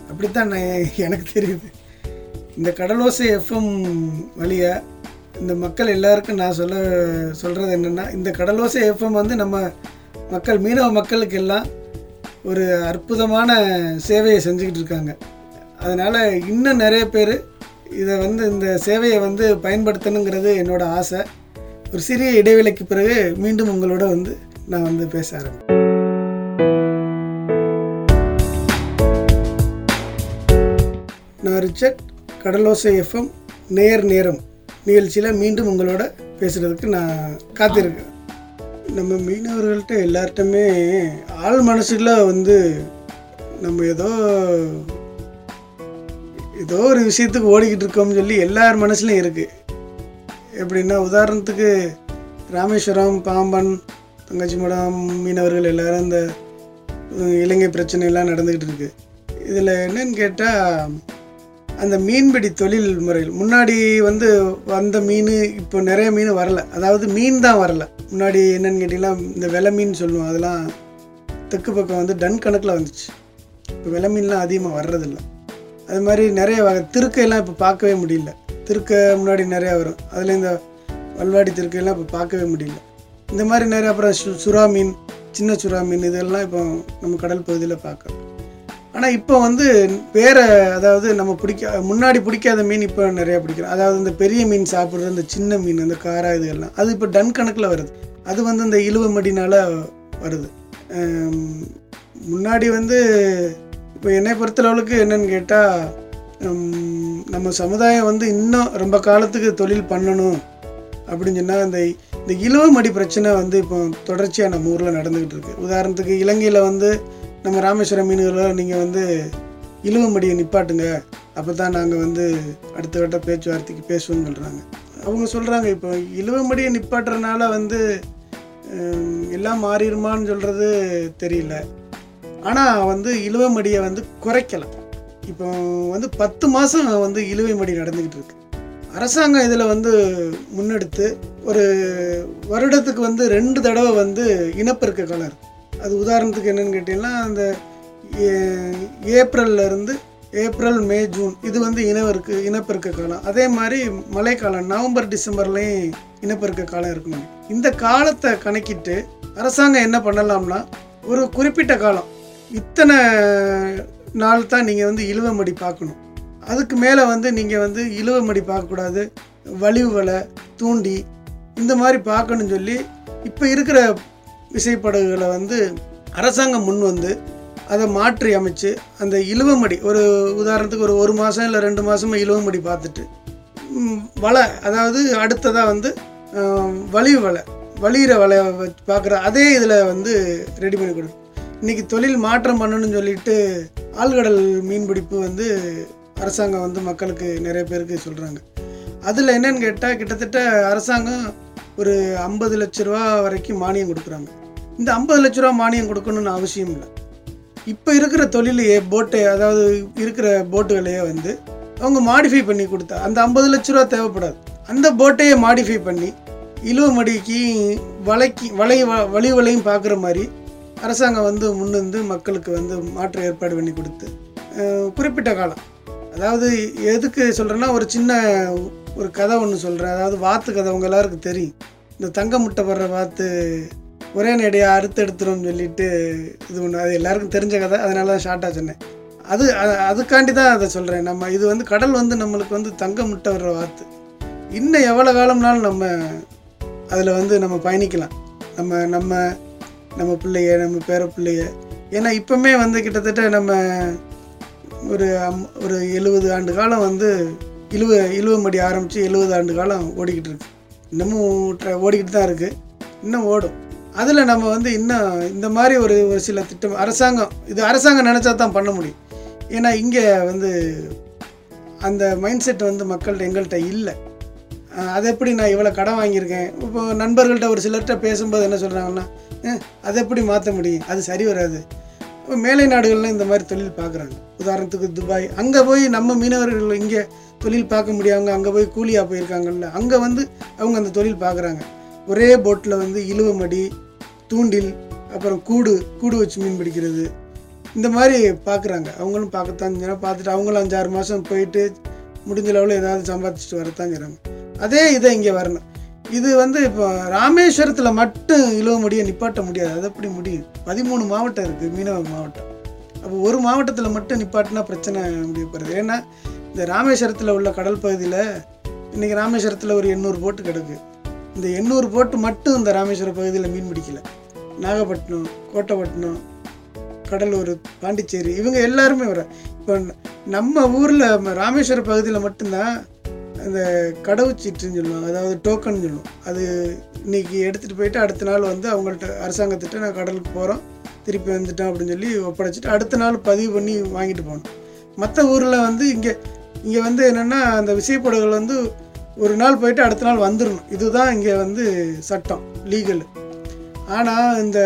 அப்படித்தான் எனக்கு தெரியுது. இந்த கடலோசை எஃப்எம் வழியாக இந்த மக்கள் எல்லாருக்கும் நான் சொல்ல சொல்கிறது என்னென்னா இந்த கடலோசை எஃப்எம் வந்து நம்ம மக்கள் மீனவ மக்களுக்கு எல்லாம் ஒரு அற்புதமான சேவையை செஞ்சுக்கிட்டு இருக்காங்க. அதனால் இன்னும் நிறைய பேர் இதை வந்து இந்த சேவையை வந்து பயன்படுத்தணுங்கிறது என்னோடய ஆசை. ஒரு சிறிய இடைவேளைக்கு பிறகு மீண்டும் உங்களோட வந்து நான் வந்து பேச ஆரம்பிக்கிறேன். நான் ரிச்சர்ட், கடலோசை எஃப்எம் நேர் நேரம் நிகழ்ச்சியில் மீண்டும் உங்களோட பேசுகிறதுக்கு நான் காத்திருக்கேன். நம்ம மீனவர்கள்ட்ட எல்லார்ட்டுமே ஆள் மனசுல வந்து நம்ம ஏதோ ஏதோ ஒரு விஷயத்துக்கு ஓடிக்கிட்டு இருக்கோம்னு சொல்லி எல்லார் மனசுலையும் இருக்குது. எப்படின்னா உதாரணத்துக்கு ராமேஸ்வரம், பாம்பன், தங்கச்சி மடம் மீனவர்கள் எல்லோரும் இந்த இலங்கை பிரச்சனையெல்லாம் நடந்துக்கிட்டு இருக்குது. இதில் என்னன்னு கேட்டால் அந்த மீன்பிடி தொழில் முறையில் முன்னாடி வந்து வந்த மீன் இப்போ நிறைய மீன் வரலை. அதாவது மீன் தான் வரலை. முன்னாடி என்னென்னு கேட்டிங்கன்னா இந்த வெலை மீன் சொல்லுவோம், அதெல்லாம் தெற்கு பக்கம் வந்து டன் கணக்கில் வந்துச்சு. இப்போ வெலை மீன்லாம் அதிகமாக வர்றதில்ல. அது மாதிரி நிறைய வகை திருக்கையெல்லாம் இப்போ பார்க்கவே முடியல. திருக்க முன்னாடி நிறையா வரும், அதில் இந்த வல்வாடி திருக்கையெல்லாம் இப்போ பார்க்கவே முடியல. இந்த மாதிரி நிறைய அப்புறம் சு சுறா மீன், சின்ன சுறா மீன் இதெல்லாம் இப்போ நம்ம கடல் பகுதியில் பார்க்குறோம். ஆனால் இப்போ வந்து வேறு அதாவது நம்ம பிடிக்க முன்னாடி பிடிக்காத மீன் இப்போ நிறையா பிடிக்கிறோம். அதாவது இந்த பெரிய மீன் சாப்பிட்ற இந்த சின்ன மீன், இந்த காரா இதுகள்லாம் அது இப்போ டன் கணக்கில் வருது. அது வந்து இந்த இழுவ மடினால் வருது. முன்னாடி வந்து இப்போ என்னை பொறுத்தளவுக்கு என்னென்னு கேட்டால் நம்ம சமுதாயம் வந்து இன்னும் ரொம்ப காலத்துக்கு தொழில் பண்ணணும் அப்படின்னு சொன்னால் இந்த இந்த இலவமடி பிரச்சனை வந்து இப்போ தொடர்ச்சியாக நம்ம ஊரில் நடந்துக்கிட்டு இருக்குது. உதாரணத்துக்கு இலங்கையில் வந்து நம்ம ராமேஸ்வரம் மீன்களில் நீங்கள் வந்து இலவமடியை நிப்பாட்டுங்க, அப்போ தான் நாங்கள் வந்து அடுத்த கட்ட பேச்சுவார்த்தைக்கு பேசுவோம்னு சொல்கிறாங்க. அவங்க சொல்கிறாங்க இப்போ இலவமடியை நிப்பாட்டுறதுனால வந்து எல்லாம் மாறிடுமான்னு சொல்கிறது தெரியல. ஆனால் வந்து இலவமடியை வந்து குறைக்கலாம். இப்போ வந்து பத்து மாதம் வந்து இழுவை மடி நடந்துக்கிட்டு இருக்கு. அரசாங்கம் இதில் வந்து முன்னெடுத்து ஒரு வருடத்துக்கு வந்து ரெண்டு தடவை வந்து இனப்பெருக்க காலம் இருக்குது. அது உதாரணத்துக்கு என்னென்னு கேட்டிங்கன்னா அந்த ஏப்ரல்லேருந்து ஏப்ரல் மே ஜூன் இது வந்து இனவருக்கு இனப்பெருக்க காலம். அதே மாதிரி மழைக்காலம் நவம்பர் டிசம்பர்லேயும் இனப்பெருக்க காலம் இருக்கணும். இந்த காலத்தை கணக்கிட்டு அரசாங்கம் என்ன பண்ணலாம்னா ஒரு குறிப்பிட்ட காலம் இத்தனை நாள் தான் நீங்கள் வந்து இழுவமடி பார்க்கணும், அதுக்கு மேலே வந்து நீங்கள் வந்து இழுவமடி பார்க்கக்கூடாது, வலிவு வலை தூண்டி இந்த மாதிரி பார்க்கணும்னு சொல்லி இப்போ இருக்கிற விசைப்படகுகளை வந்து அரசாங்கம் முன் வந்து அதை மாற்றி அமைச்சு அந்த இழுவமடி ஒரு உதாரணத்துக்கு ஒரு ஒரு மாதம் இல்லை ரெண்டு மாதமாக இழுவமடி பார்த்துட்டு வலை, அதாவது அடுத்ததாக வந்து வலிவு வலை வலிகிற வலையை பார்க்குற அதே இதில் வந்து ரெடி பண்ணி கொடுக்கும். இன்றைக்கி தொழில் மாற்றம் பண்ணணும்னு சொல்லிட்டு ஆழ்கடல் மீன்பிடிப்பு வந்து அரசாங்கம் வந்து மக்களுக்கு நிறைய பேருக்கு சொல்கிறாங்க. அதில் என்னென்னு கேட்டால் கிட்டத்தட்ட அரசாங்கம் ஒரு ஐம்பது லட்ச ரூபா வரைக்கும் மானியம் கொடுக்குறாங்க. இந்த ஐம்பது லட்ச ரூபா மானியம் கொடுக்கணும்னு அவசியம் இல்லை. இப்போ இருக்கிற தொழிலையே போட்டை, அதாவது இருக்கிற போட்டுகளையே வந்து அவங்க மாடிஃபை பண்ணி கொடுத்தா அந்த ஐம்பது லட்ச ரூபா தேவைப்படாது. அந்த போட்டையே மாடிஃபை பண்ணி இழுவமடிக்கு வலைக்கு வலை வலி வலையும் பார்க்குற மாதிரி அரசாங்கம் வந்து முன்னிருந்து மக்களுக்கு வந்து மாற்று ஏற்பாடு பண்ணி கொடுத்து குறிப்பிட்ட காலம், அதாவது எதுக்கு சொல்கிறேன்னா ஒரு சின்ன ஒரு கதை ஒன்று சொல்கிறேன். அதாவது வாத்து கதை உங்கள் எல்லாருக்கும் தெரியும். இந்த தங்க முட்டை போடுற வாத்து ஒரே நேடியாக அறுத்து எடுத்துரும்னு சொல்லிட்டு இது ஒன்று, அது எல்லாருக்கும் தெரிஞ்ச கதை, அதனால தான் ஷார்ட்டாக சொன்னேன். அது அதுக்காண்டி தான் அதை சொல்கிறேன். நம்ம இது வந்து கடல் வந்து நம்மளுக்கு வந்து தங்க முட்டை வர்ற வாத்து. இன்னும் எவ்வளோ காலம்னாலும் நம்ம அதில் வந்து நம்ம பயணிக்கலாம். நம்ம நம்ம நம்ம பிள்ளைய நம்ம பேர பிள்ளைய, ஏன்னா இப்போவுமே வந்து கிட்டத்தட்ட நம்ம ஒரு ஒரு எழுபது ஆண்டு காலம் வந்து இழுவ இழுவமடி ஆரம்பித்து எழுபது ஆண்டு காலம் ஓடிக்கிட்டு இருக்கு. இன்னமும் ஓடிக்கிட்டு தான் இருக்குது, இன்னும் ஓடும். அதில் நம்ம வந்து இன்னும் இந்த மாதிரி ஒரு ஒரு சில திட்டம் அரசாங்கம், இது அரசாங்கம் நினச்சா தான் பண்ண முடியும். ஏன்னா இங்கே வந்து அந்த மைண்ட் செட் வந்து மக்கள்கிட்ட எங்கள்கிட்ட இல்லை. அதை எப்படி நான் இவ்வளோ கடன் வாங்கியிருக்கேன், இப்போ நண்பர்கள்ட்ட ஒரு சிலர்கிட்ட பேசும்போது என்ன சொல்கிறாங்கன்னா அதை எப்படி மாற்ற முடியும், அது சரி வராது. இப்போ மேலை நாடுகள்லாம் இந்த மாதிரி தொழில் பார்க்குறாங்க. உதாரணத்துக்கு துபாய், அங்கே போய் நம்ம மீனவர்கள் இங்கே தொழில் பார்க்க முடியாங்க, அங்கே போய் கூலியாக போயிருக்காங்கல்ல, அங்கே வந்து அவங்க அந்த தொழில் பார்க்குறாங்க. ஒரே போட்டில் வந்து இழுவமடி தூண்டில் அப்புறம் கூடு கூடு வச்சு மீன் பிடிக்கிறது இந்த மாதிரி பார்க்குறாங்க. அவங்களும் பார்க்கத்தான் செய்கிறாங்க. பார்த்துட்டு அவங்களும் அஞ்சாறு மாதம் போயிட்டு முடிஞ்ச அளவில் ஏதாவது சம்பாதிச்சுட்டு வரத்தான் செய்கிறாங்க. அதே இதை இங்கே வரணும். இது வந்து இப்போ ராமேஸ்வரத்தில் மட்டும் இழுவமடியை நிப்பாட்ட முடியாது. அது எப்படி முடியும்? பதிமூணு மாவட்டம் இருக்குது மீனவ மாவட்டம். அப்போ ஒரு மாவட்டத்தில் மட்டும் நிப்பாட்டினா பிரச்சனை முடியப்படுது. ஏன்னா இந்த ராமேஸ்வரத்தில் உள்ள கடல் பகுதியில் இன்றைக்கி ராமேஸ்வரத்தில் ஒரு எண்ணூறு போட்டு கிடக்கு. இந்த எண்ணூறு போட்டு மட்டும் இந்த ராமேஸ்வர பகுதியில் மீன் பிடிக்கலை. நாகப்பட்டினம், கோட்டப்பட்டினம், கடலூர், பாண்டிச்சேரி இவங்க எல்லாருமே வர. இப்போ நம்ம ஊரில் ராமேஸ்வர பகுதியில் மட்டும்தான் அந்த கடவுச்சீட்டுன்னு சொல்லுவாங்க, அதாவது டோக்கன் சொல்லுவோம். அது இன்றைக்கி எடுத்துகிட்டு போயிட்டு அடுத்த நாள் வந்து அவங்கள்ட்ட அரசாங்கத்திட்ட நான் கடலுக்கு போகிறோம் திருப்பி வந்துட்டேன் அப்படின்னு சொல்லி ஒப்படைச்சிட்டு அடுத்த நாள் பதிவு பண்ணி வாங்கிட்டு போகணும். மற்ற ஊரில் வந்து இங்கே இங்கே வந்து என்னென்னா அந்த விசைப்படகுகள் வந்து ஒரு நாள் போயிட்டு அடுத்த நாள் வந்துடணும். இதுதான் இங்கே வந்து சட்டம், லீகல். ஆனால் இந்த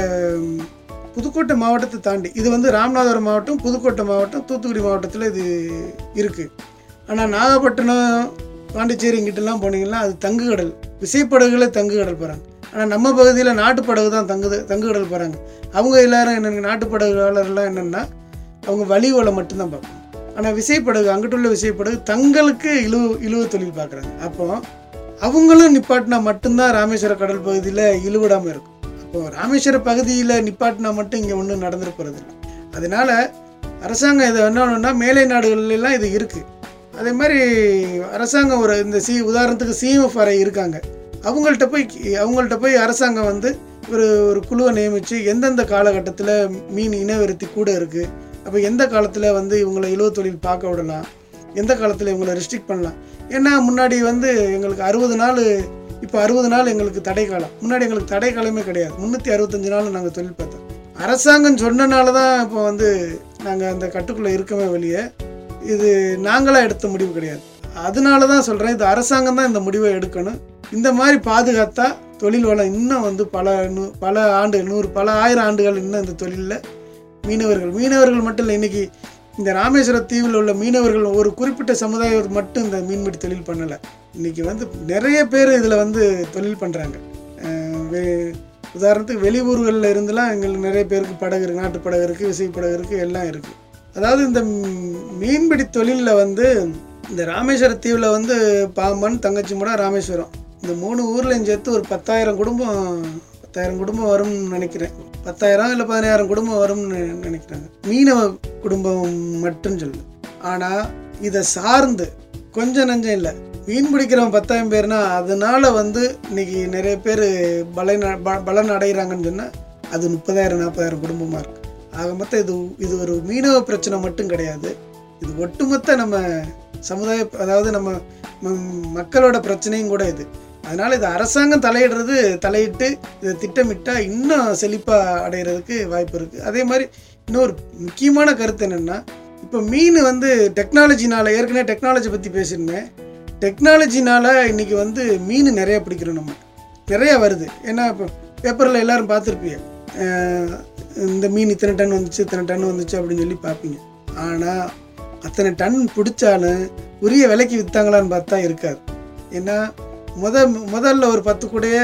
புதுக்கோட்டை மாவட்டத்தை தாண்டி இது வந்து ராமநாதபுரம் மாவட்டம், புதுக்கோட்டை மாவட்டம், தூத்துக்குடி மாவட்டத்தில் இது இருக்குது. ஆனால் நாகப்பட்டினம், பாண்டிச்சேரி இங்கிட்டலாம் போனீங்கன்னா அது தங்கு கடல், விசைப்படகுகளே தங்கு கடல் போகிறாங்க. ஆனால் நம்ம பகுதியில் நாட்டுப்படகு தான் தங்குது தங்கு கடல் போகிறாங்க. அவங்க எல்லோரும் என்னென்னு நாட்டுப்படகுகளெல்லாம் என்னென்னா அவங்க வலி ஓலை மட்டும்தான் பார்ப்பாங்க. ஆனால் விசைப்படகு அங்கிட்டுள்ள விசைப்படகு தங்களுக்கு இழுவு இழுவு தொழில் பார்க்குறாங்க. அப்போது அவங்களும் நிப்பாட்டினா மட்டும்தான் ராமேஸ்வர கடல் பகுதியில் இழுவிடாமல் இருக்கும். அப்போது ராமேஸ்வர பகுதியில் நிப்பாட்டினா மட்டும் இங்கே ஒன்றும் நடந்துருப்பறது இல்லை. அதனால் அரசாங்கம் இதை என்ன ஒன்றுன்னா மேலை நாடுகள்லாம் இது இருக்குது. அதே மாதிரி அரசாங்கம் ஒரு இந்த சி உதாரணத்துக்கு சிஎம்எஃப் வரை இருக்காங்க, அவங்கள்ட்ட போய் அவங்கள்ட்ட போய் அரசாங்கம் வந்து ஒரு ஒரு குழுவை நியமித்து எந்தெந்த காலகட்டத்தில் மீன் இனவெருத்தி கூட இருக்குது, அப்போ எந்த காலத்தில் வந்து இவங்களை இழுவ தொழில் பார்க்க விடலாம், எந்த காலத்தில் இவங்களை ரெஸ்ட்ரிக்ட் பண்ணலாம். ஏன்னா முன்னாடி வந்து எங்களுக்கு அறுபது நாள், இப்போ அறுபது நாள் எங்களுக்கு தடை காலம். முன்னாடி எங்களுக்கு தடை காலமே கிடையாது. முந்நூற்றி அறுபத்தஞ்சு நாள் நாங்கள் தொழில் பார்த்தோம். அரசாங்கம் சொன்னனால தான் இப்போ வந்து நாங்கள் அந்த கட்டுக்குள்ளே இருக்கவே வெளியே, இது நாங்களாக எடுத்த முடிவு கிடையாது. அதனால தான் சொல்கிறேன், இது அரசாங்கம் தான் இந்த முடிவை எடுக்கணும். இந்த மாதிரி பாதுகாத்தா தொழில் வளம் இன்னும் வந்து பல நூ பல ஆண்டு நூறு பல ஆயிரம் ஆண்டுகள் இன்னும் இந்த தொழிலில் மீனவர்கள் மீனவர்கள் மட்டும் இல்லை, இன்றைக்கி இந்த ராமேஸ்வர தீவில் உள்ள மீனவர்கள் ஒரு குறிப்பிட்ட சமுதாயம் மட்டும் இந்த மீன்பிடி தொழில் பண்ணலை. இன்றைக்கி வந்து நிறைய பேர் இதில் வந்து தொழில் பண்ணுறாங்க. உதாரணத்துக்கு வெளியூர்களில் இருந்துலாம் எங்களுக்கு நிறைய பேருக்கு படகு இருக்குது, நாட்டு படகு இருக்குது, விசை படகு இருக்குது, எல்லாம் இருக்குது. அதாவது இந்த மீன்பிடி தொழிலில் வந்து இந்த ராமேஸ்வர தீவில் வந்து பாம்பன், தங்கச்சிமடா, ராமேஸ்வரம் இந்த மூணு ஊர்லையும் சேர்த்து ஒரு பத்தாயிரம் குடும்பம் பத்தாயிரம் குடும்பம் வரும்னு நினைக்கிறேன். பத்தாயிரம் இல்லை பதினாயிரம் குடும்பம் வரும்னு நினைக்கிறாங்க, மீனவ குடும்பம் மட்டும் சொல்லு. ஆனால் இதை சார்ந்து கொஞ்சம் நஞ்சம் இல்லை, மீன் பிடிக்கிறவன் பத்தாயிரம் பேர்னா அதனால வந்து இன்னைக்கு நிறைய பேர் பலன் பலன் அடைகிறாங்கன்னு சொன்னால் அது முப்பதாயிரம் நாற்பதாயிரம் குடும்பமாக இருக்குது. ஆக மொத்தம் இது இது ஒரு மீனவ பிரச்சனை மட்டும் கிடையாது, இது ஒட்டுமொத்த நம்ம சமுதாய, அதாவது நம்ம மக்களோட பிரச்சனையும் கூட இது. அதனால் இது அரசாங்கம் தலையிடுறது தலையிட்டு இதை திட்டமிட்டால் இன்னும் செழிப்பாக அடைகிறதுக்கு வாய்ப்பு இருக்குது. அதே மாதிரி இன்னொரு முக்கியமான கருத்து என்னென்னா, இப்போ மீன் வந்து டெக்னாலஜினால், ஏற்கனவே டெக்னாலஜி பற்றி பேசியிருந்தேன், டெக்னாலஜினால் இன்றைக்கி வந்து மீன் நிறையா பிடிக்கிறோம், நம்ம நிறையா வருது. ஏன்னா இப்போ பேப்பரில் எல்லோரும் பார்த்துருப்பீங்க, இந்த மீன் இத்தனை டன் வந்துச்சு இத்தனை டன் வந்துச்சு அப்படின்னு சொல்லி பார்ப்பீங்க. ஆனால் அத்தனை டன் பிடிச்சாலும் உரிய விலைக்கு விற்றாங்களான்னு பார்த்தா இருக்காது. ஏன்னா முத முதல்ல ஒரு பத்து கூடைய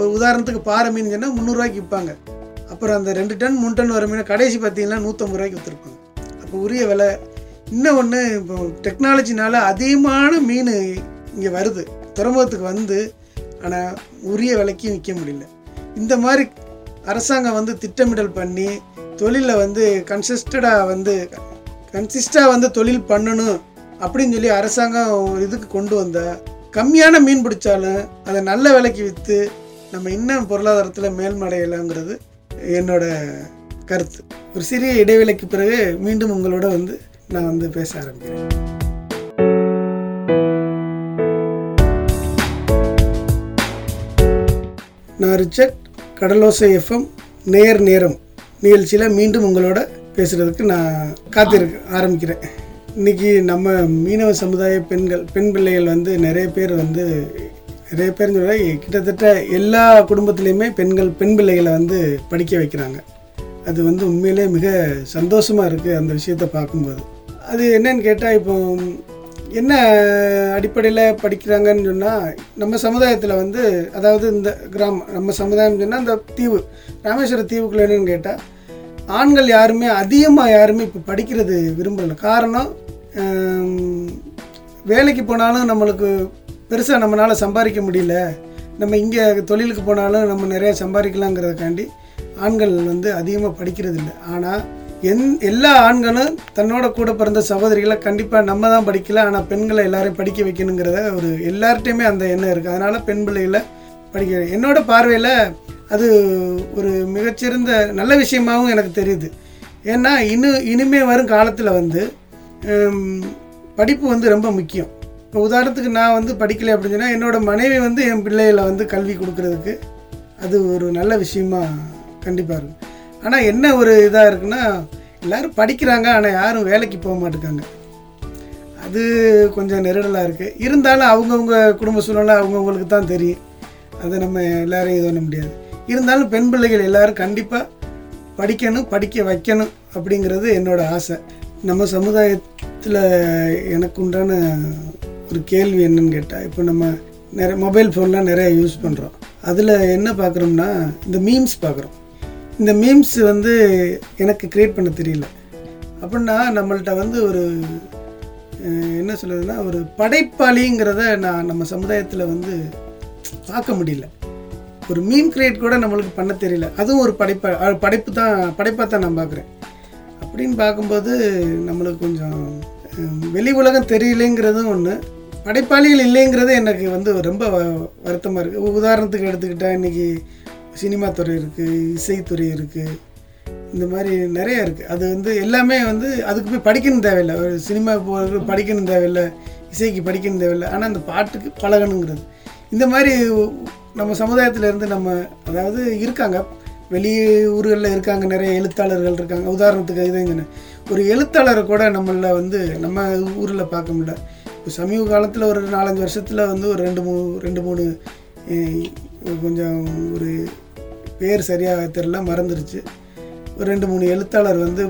ஒரு உதாரணத்துக்கு பாறை மீன் சொன்னால் முந்நூறுரூவாய்க்கு விற்பாங்க. அப்புறம் அந்த ரெண்டு டன் மூணு டன் வர மீன் கடைசி பார்த்தீங்கன்னா நூற்றம்பது ரூபாய்க்கு விற்றுருப்பாங்க. அப்போ உரிய விலை. இன்னும் ஒன்று, இப்போ டெக்னாலஜினால் அதிகமான மீன் இங்கே வருது துறைமுகத்துக்கு வந்து, ஆனால் உரிய விலைக்கும் விற்க முடியல. இந்த மாதிரி அரசாங்கம் வந்து திட்டமிடல் பண்ணி தொழிலில் வந்து கன்சிஸ்டடாக வந்து கன்சிஸ்டாக வந்து தொழில் பண்ணணும் அப்படின்னு சொல்லி அரசாங்கம் இதுக்கு கொண்டு வந்தால் கம்மியான மீன் பிடிச்சாலும் அதை நல்ல விலைக்கு விற்று நம்ம இன்னும் பொருளாதாரத்தில் மேல்மடையலாங்கிறது என்னோட கருத்து. ஒரு சிறிய இடைவேளைக்கு பிறகு மீண்டும் உங்களோட வந்து நான் வந்து பேச ஆரம்பிக்கிறேன். நான் ரிச்சர்ட், கடலோசை எஃப்எம் நேர் நேரம் நிகழ்ச்சியில் மீண்டும் உங்களோட பேசுகிறதுக்கு நான் காத்திருக்க ஆரம்பிக்கிறேன். இன்றைக்கி நம்ம மீனவ சமுதாய பெண்கள் பெண் பிள்ளைகள் வந்து நிறைய பேர் வந்து நிறைய பேர் சொல்ல கிட்டத்தட்ட எல்லா குடும்பத்துலேயுமே பெண்கள் பெண் பிள்ளைகளை வந்து படிக்க வைக்கிறாங்க. அது வந்து உண்மையிலே மிக சந்தோஷமாக இருக்குது அந்த விஷயத்தை பார்க்கும்போது. அது என்னன்னு கேட்டால், இப்போ என்ன அடிப்படையில் படிக்கிறாங்கன்னு சொன்னால், நம்ம சமுதாயத்தில் வந்து, அதாவது இந்த கிராமம் நம்ம சமுதாயம் சொன்னால் அந்த தீவு ராமேஸ்வர தீவுக்குள்ள என்னென்னு கேட்டால், ஆண்கள் யாருமே அதிகமாக யாருமே இப்போ படிக்கிறது விரும்பலை. காரணம், வேலைக்கு போனாலும் நம்மளுக்கு பெருசாக நம்மளால் சம்பாதிக்க முடியல, நம்ம இங்கே தொழிலுக்கு போனாலும் நம்ம நிறையா சம்பாதிக்கலாங்கிறதுக்காண்டி ஆண்கள் வந்து அதிகமாக படிக்கிறது இல்லை. ஆனால் எந் எல்லா ஆண்களும் தன்னோட கூட பிறந்த சகோதரிகளை கண்டிப்பாக நம்ம தான் படிக்கல, ஆனால் பெண்களை எல்லாரையும் படிக்க வைக்கணுங்கிறத ஒரு எல்லார்ட்டையுமே அந்த எண்ணம் இருக்குது. அதனால் பெண் பிள்ளைகளை படிக்க, என்னோடய பார்வையில் அது ஒரு மிகச்சிறந்த நல்ல விஷயமாகவும் எனக்கு தெரியுது. ஏன்னா இன்னும் இனிமேல் வரும் காலத்தில் வந்து படிப்பு வந்து ரொம்ப முக்கியம். இப்போ உதாரணத்துக்கு நான் வந்து படிக்கலை அப்படின்னு சொன்னால் என்னோடய மனைவி வந்து என் பிள்ளைகளை வந்து கல்வி கொடுக்குறதுக்கு அது ஒரு நல்ல விஷயமா கண்டிப்பாக இருக்கும். ஆனால் என்ன ஒரு இதாக இருக்குன்னா, எல்லோரும் படிக்கிறாங்க ஆனால் யாரும் வேலைக்கு போக மாட்டேங்காங்க. அது கொஞ்சம் நெருடலாக இருக்குது. இருந்தாலும் அவங்கவுங்க குடும்ப சூழ்நிலை அவங்கவுங்களுக்கு தான் தெரியும், அதை நம்ம எல்லோரும் இது பண்ண முடியாது. இருந்தாலும் பெண் பிள்ளைகள் எல்லோரும் கண்டிப்பாக படிக்கணும், படிக்க வைக்கணும் அப்படிங்கிறது என்னோடய ஆசை. நம்ம சமுதாயத்தில் எனக்கு உண்டான ஒரு கேள்வி என்னன்னு கேட்டால், இப்போ நம்ம நிறைய மொபைல் ஃபோன்லாம் நிறையா யூஸ் பண்ணுறோம். அதில் என்ன பார்க்குறோம்னா இந்த மீம்ஸ் பார்க்குறோம். இந்த மீம்ஸ் வந்து எனக்கு க்ரியேட் பண்ண தெரியல அப்படின்னா, நம்மள்கிட்ட வந்து ஒரு என்ன சொல்கிறதுனா ஒரு படைப்பாளிங்கிறத நான் நம்ம சமுதாயத்தில் வந்து பார்க்க முடியல. ஒரு மீம் கிரியேட் கூட நம்மளுக்கு பண்ண தெரியல, அதுவும் ஒரு படைப்பா படைப்பு தான் படைப்பாக தான் நான் பார்க்குறேன். அப்படின்னு பார்க்கும்போது நம்மளுக்கு கொஞ்சம் வெளி உலகம் தெரியலைங்கிறதும் ஒன்று, படைப்பாளிகள் இல்லைங்கிறது எனக்கு வந்து ரொம்ப வருத்தமாக இருக்குது. உதாரணத்துக்கு எடுத்துக்கிட்டால் இன்றைக்கி சினிமா துறை இருக்குது, இசைத்துறை இருக்குது, இந்த மாதிரி நிறையா இருக்குது. அது வந்து எல்லாமே வந்து அதுக்கு போய் படிக்கணும் தேவையில்லை, ஒரு சினிமா போகிறதுக்கு படிக்கணும் தேவையில்லை, இசைக்கு படிக்கணும் தேவையில்லை, ஆனால் அந்த பாட்டுக்கு பழகணுங்கிறது. இந்த மாதிரி நம்ம சமுதாயத்தில் இருந்து நம்ம அதாவது இருக்காங்க, வெளியூர்களில் இருக்காங்க, நிறைய எழுத்தாளர்கள் இருக்காங்க. உதாரணத்துக்கு இதுங்கன்னு ஒரு எழுத்தாளரை கூட நம்மள வந்து நம்ம ஊரில் பார்க்க முடியல. இப்போ சமீப காலத்தில் ஒரு நாலஞ்சு வருஷத்தில் வந்து ஒரு ரெண்டு மூணு ரெண்டு மூணு கொஞ்சம் ஒரு பேர் சரியாக தெரியல மறந்துருச்சு, ஒரு ரெண்டு மூணு எழுத்தாளர் வந்து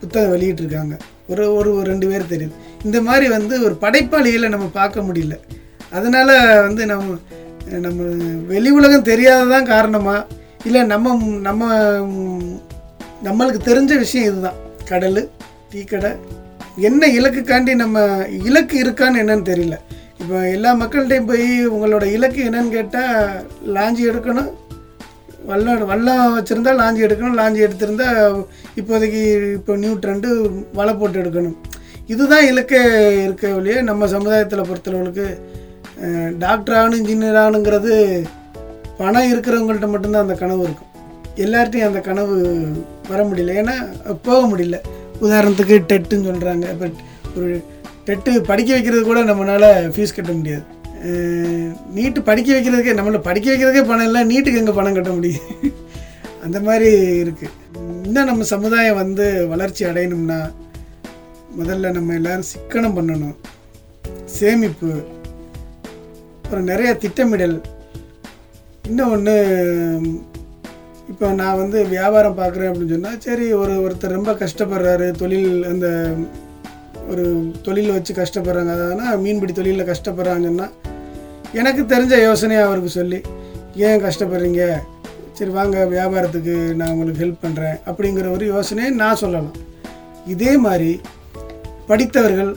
புத்தகம் வெளியிட்டிருக்காங்க. ஒரு ஒரு ரெண்டு பேர் தெரியுது. இந்த மாதிரி வந்து ஒரு படைப்பாளிகளை நம்ம பார்க்க முடியல. அதனால் வந்து நம்ம நம்ம வெளி உலகம் தெரியாததான் காரணமாக இல்லை, நம்ம நம்ம நம்மளுக்கு தெரிஞ்ச விஷயம் இதுதான். கடல், டீ கடை, என்ன இலக்குக்காண்டி நம்ம இலக்கு இருக்கான்னு என்னன்னு தெரியல. இப்போ எல்லா மக்கள்கிட்டையும் போய் உங்களோட இலக்கு என்னன்னு கேட்டால் லாஞ்சி எடுக்கணும், வல்லம் வல்லம் வச்சுருந்தா லாஞ்சி எடுக்கணும், லாஞ்சி எடுத்திருந்தா இப்போதைக்கு இப்போ நியூ ட்ரெண்டு வலை போட்டு எடுக்கணும், இதுதான் இலக்கே இருக்க வழியே. நம்ம சமுதாயத்தில் பொறுத்தளவுக்கு டாக்டர் ஆகணும், இன்ஜினியர் ஆகணுங்கிறது பணம் இருக்கிறவங்கள்ட்ட மட்டும்தான் அந்த கனவு இருக்கும். எல்லார்ட்டையும் அந்த கனவு வர முடியல, ஏன்னா போக முடியல. உதாரணத்துக்கு டெட்டுன்னு சொல்கிறாங்க, பட் ஒரு டெட்டு படிக்க வைக்கிறது கூட நம்மளால் ஃபீஸ் கட்ட முடியாது. நீட்டு படிக்க வைக்கிறதுக்கே நம்மளை படிக்க வைக்கிறதுக்கே பணம் இல்லை, நீட்டுக்கு எங்கே பணம் கட்ட முடியும்? அந்த மாதிரி இருக்குது. இன்னும் நம்ம சமுதாயம் வந்து வளர்ச்சி அடையணும்னா முதல்ல நம்ம எல்லோரும் சிக்கனம் பண்ணணும், சேமிப்பு, அப்புறம் நிறைய திட்டமிடல். இன்னும் ஒன்று, இப்போ நான் வந்து வியாபாரம் பார்க்குறேன் அப்படின்னு சொன்னால் சரி, ஒரு ஒருத்தர் ரொம்ப கஷ்டப்படுறாரு, தொழில் அந்த ஒரு தொழில் வச்சு கஷ்டப்படுறாங்க, அதாவது மீன்பிடி தொழிலில் கஷ்டப்படுறாங்கன்னா எனக்கு தெரிஞ்ச யோசனையை அவருக்கு சொல்லி, ஏன் கஷ்டப்படுறீங்க, சரி வாங்க வியாபாரத்துக்கு நான் உங்களுக்கு ஹெல்ப் பண்ணுறேன் அப்படிங்கிற ஒரு யோசனையை நான் சொல்லலாம். இதே மாதிரி படித்தவர்கள்,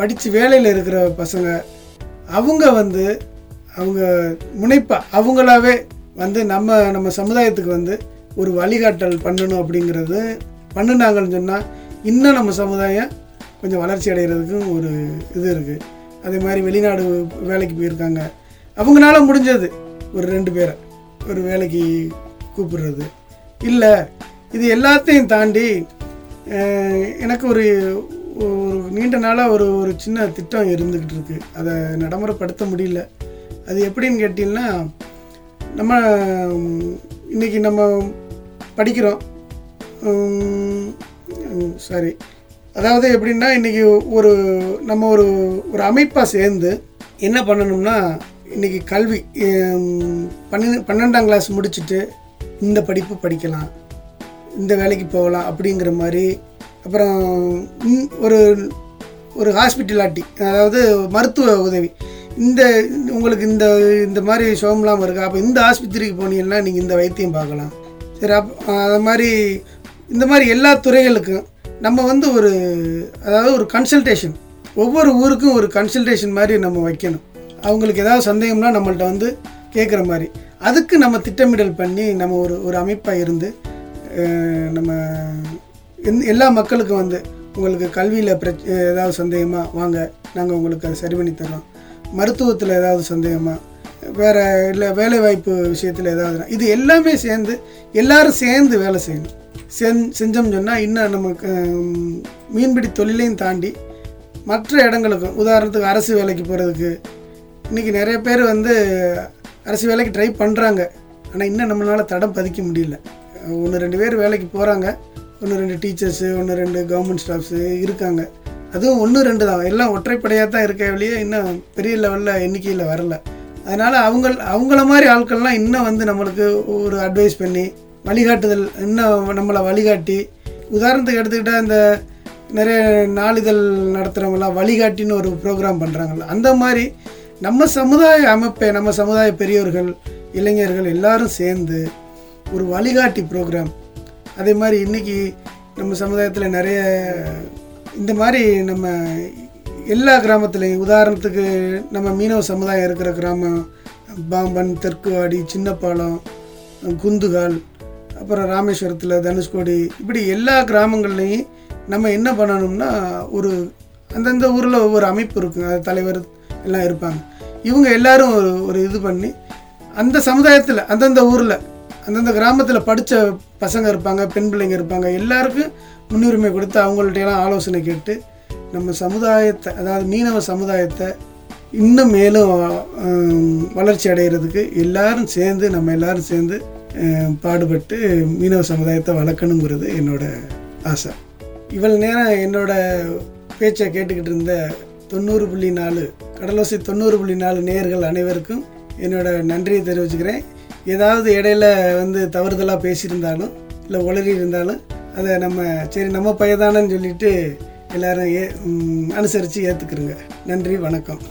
படித்து வேலையில் இருக்கிற பசங்க, அவங்க வந்து அவங்க முனைப்பாக அவங்களாவே வந்து நம்ம நம்ம சமுதாயத்துக்கு வந்து ஒரு வழிகாட்டல் பண்ணணும் அப்படிங்கிறது பண்ணினாங்கன்னு சொன்னால் இன்னும் நம்ம சமுதாயம் கொஞ்சம் வளர்ச்சி அடைகிறதுக்கும் ஒரு இது இருக்குது. அதே மாதிரி வெளிநாடு வேலைக்கு போயிருக்காங்க, அவங்களால முடிஞ்சது ஒரு ரெண்டு பேரை ஒரு வேலைக்கு கூப்பிடுறது. இல்லை இது எல்லாத்தையும் தாண்டி எனக்கு ஒரு ஒரு நீண்ட நாளாக ஒரு ஒரு சின்ன திட்டம் இருந்துக்கிட்டு இருக்குது, அதை நடைமுறைப்படுத்த முடியல. அது எப்படின்னு கேட்டிங்கன்னா, நம்ம இன்றைக்கி நம்ம படிக்கிறோம், சாரி அதாவது எப்படின்னா இன்றைக்கி ஒரு நம்ம ஒரு ஒரு அமைப்பாக சேர்ந்து என்ன பண்ணணும்னா, இன்றைக்கி கல்வி பன்னெண்டு பன்னெண்டாம் கிளாஸ் முடிச்சுட்டு இந்த படிப்பு படிக்கலாம், இந்த வேலைக்கு போகலாம் அப்படிங்கிற மாதிரி. அப்புறம் ஒரு ஒரு ஹாஸ்பிட்டாலிட்டி, அதாவது மருத்துவ உதவி, இந்த உங்களுக்கு இந்த இந்த மாதிரி சோம்லாம் இருக்கா, அப்போ இந்த ஆஸ்பத்திரிக்கு போனீங்கன்னா நீங்கள் இந்த வைத்தியம் பார்க்கலாம், சரி அப் அது மாதிரி. இந்த மாதிரி எல்லா துறைகளுக்கும் நம்ம வந்து ஒரு அதாவது ஒரு கன்சல்டேஷன், ஒவ்வொரு ஊருக்கும் ஒரு கன்சல்டேஷன் மாதிரி நம்ம வைக்கணும். அவங்களுக்கு ஏதாவது சந்தேகம்னா நம்மள்ட்ட வந்து கேட்குற மாதிரி அதுக்கு நம்ம திட்டமிடல் பண்ணி நம்ம ஒரு ஒரு அமைப்பாக இருந்து நம்ம எல்லா மக்களுக்கும் வந்து உங்களுக்கு கல்வியில் பிரச் ஏதாவது சந்தேகமாக வாங்க, நாங்கள் உங்களுக்கு அதை சரி பண்ணி தரோம், மருத்துவத்தில் ஏதாவது சந்தேகமாக, வேறு இல்லை வேலைவாய்ப்பு விஷயத்தில் ஏதாவதுனா, இது எல்லாமே சேர்ந்து எல்லோரும் சேர்ந்து வேலை செய்யணும். செஞ் செஞ்சோம்னு சொன்னால் இன்னும் நமக்கு மீன்பிடி தொழிலையும் தாண்டி மற்ற இடங்களுக்கும், உதாரணத்துக்கு அரசு வேலைக்கு போகிறதுக்கு இன்றைக்கி நிறைய பேர் வந்து அரசு வேலைக்கு ட்ரை பண்ணுறாங்க, ஆனால் இன்னும் நம்மளால் தடம் பதிக்க முடியல. ஒன்று ரெண்டு பேர் வேலைக்கு போகிறாங்க, ஒன்று ரெண்டு டீச்சர்ஸு, ஒன்று ரெண்டு கவர்மெண்ட் ஸ்டாஃப்ஸு இருக்காங்க, அதுவும் ஒன்று ரெண்டு தான், எல்லாம் ஒற்றைப்படையாக தான் இருக்க வழியே இன்னும் பெரிய லெவலில் எண்ணிக்கையில் வரல. அதனால் அவங்க அவங்கள மாதிரி ஆட்கள்லாம் இன்னும் வந்து நம்மளுக்கு ஒரு அட்வைஸ் பண்ணி வழிகாட்டுதல், இன்னும் நம்மளை வழிகாட்டி, உதாரணத்துக்கு எடுத்துக்கிட்டால் இந்த நிறைய நாளிதழ் நடத்துகிறவங்களாம் வழிகாட்டின்னு ஒரு ப்ரோக்ராம் பண்ணுறாங்கள்ல, அந்த மாதிரி நம்ம சமுதாய அமைப்பை நம்ம சமுதாய பெரியவர்கள், இளைஞர்கள் எல்லோரும் சேர்ந்து ஒரு வழிகாட்டி ப்ரோக்ராம். அதே மாதிரி இன்றைக்கி நம்ம சமுதாயத்தில் நிறைய இந்த மாதிரி நம்ம எல்லா கிராமத்துலேயும், உதாரணத்துக்கு நம்ம மீனவ சமுதாயம் இருக்கிற கிராமம் பாம்பன், தெற்குவாடி, சின்னப்பாளம், குந்துகால், அப்புறம் ராமேஸ்வரத்தில் தனுஷ்கோடி, இப்படி எல்லா கிராமங்கள்லேயும் நம்ம என்ன பண்ணணும்னா ஒரு அந்தந்த ஊரில் ஒவ்வொரு அமைப்பு இருக்குங்க, அது தலைவர் எல்லாம் இருப்பாங்க, இவங்க எல்லோரும் ஒரு ஒரு இது பண்ணி அந்த சமுதாயத்தில் அந்தந்த ஊரில் அந்தந்த கிராமத்தில் படித்த பசங்க இருப்பாங்க, பெண் பிள்ளைங்க இருப்பாங்க, எல்லாருக்கும் முன்னுரிமை கொடுத்து அவங்கள்ட்டையெல்லாம் ஆலோசனை கேட்டு நம்ம சமுதாயத்தை, அதாவது மீனவ சமுதாயத்தை இன்னும் மேலும் வளர்ச்சி அடைகிறதுக்கு எல்லாரும் சேர்ந்து நம்ம எல்லோரும் சேர்ந்து பாடுபட்டு மீனவ சமுதாயத்தை வளர்க்கணுங்கிறது என்னோடய ஆசை. இவ்வளோ நேரம் என்னோடய பேச்சை கேட்டுக்கிட்டு இருந்த தொண்ணூறு புள்ளி நாலு கடலோசை தொண்ணூறு புள்ளி நாலு நேயர்கள் அனைவருக்கும் என்னோடய நன்றியை தெரிவிச்சுக்கிறேன். ஏதாவது இடையில வந்து தவறுதலாக பேசியிருந்தாலும் இல்லை உளறி இருந்தாலும் அதை நம்ம சரி நம்ம பையதானன்னு சொல்லிவிட்டு எல்லோரும் ஏ அனுசரித்து ஏற்றுக்குறங்க. நன்றி, வணக்கம்.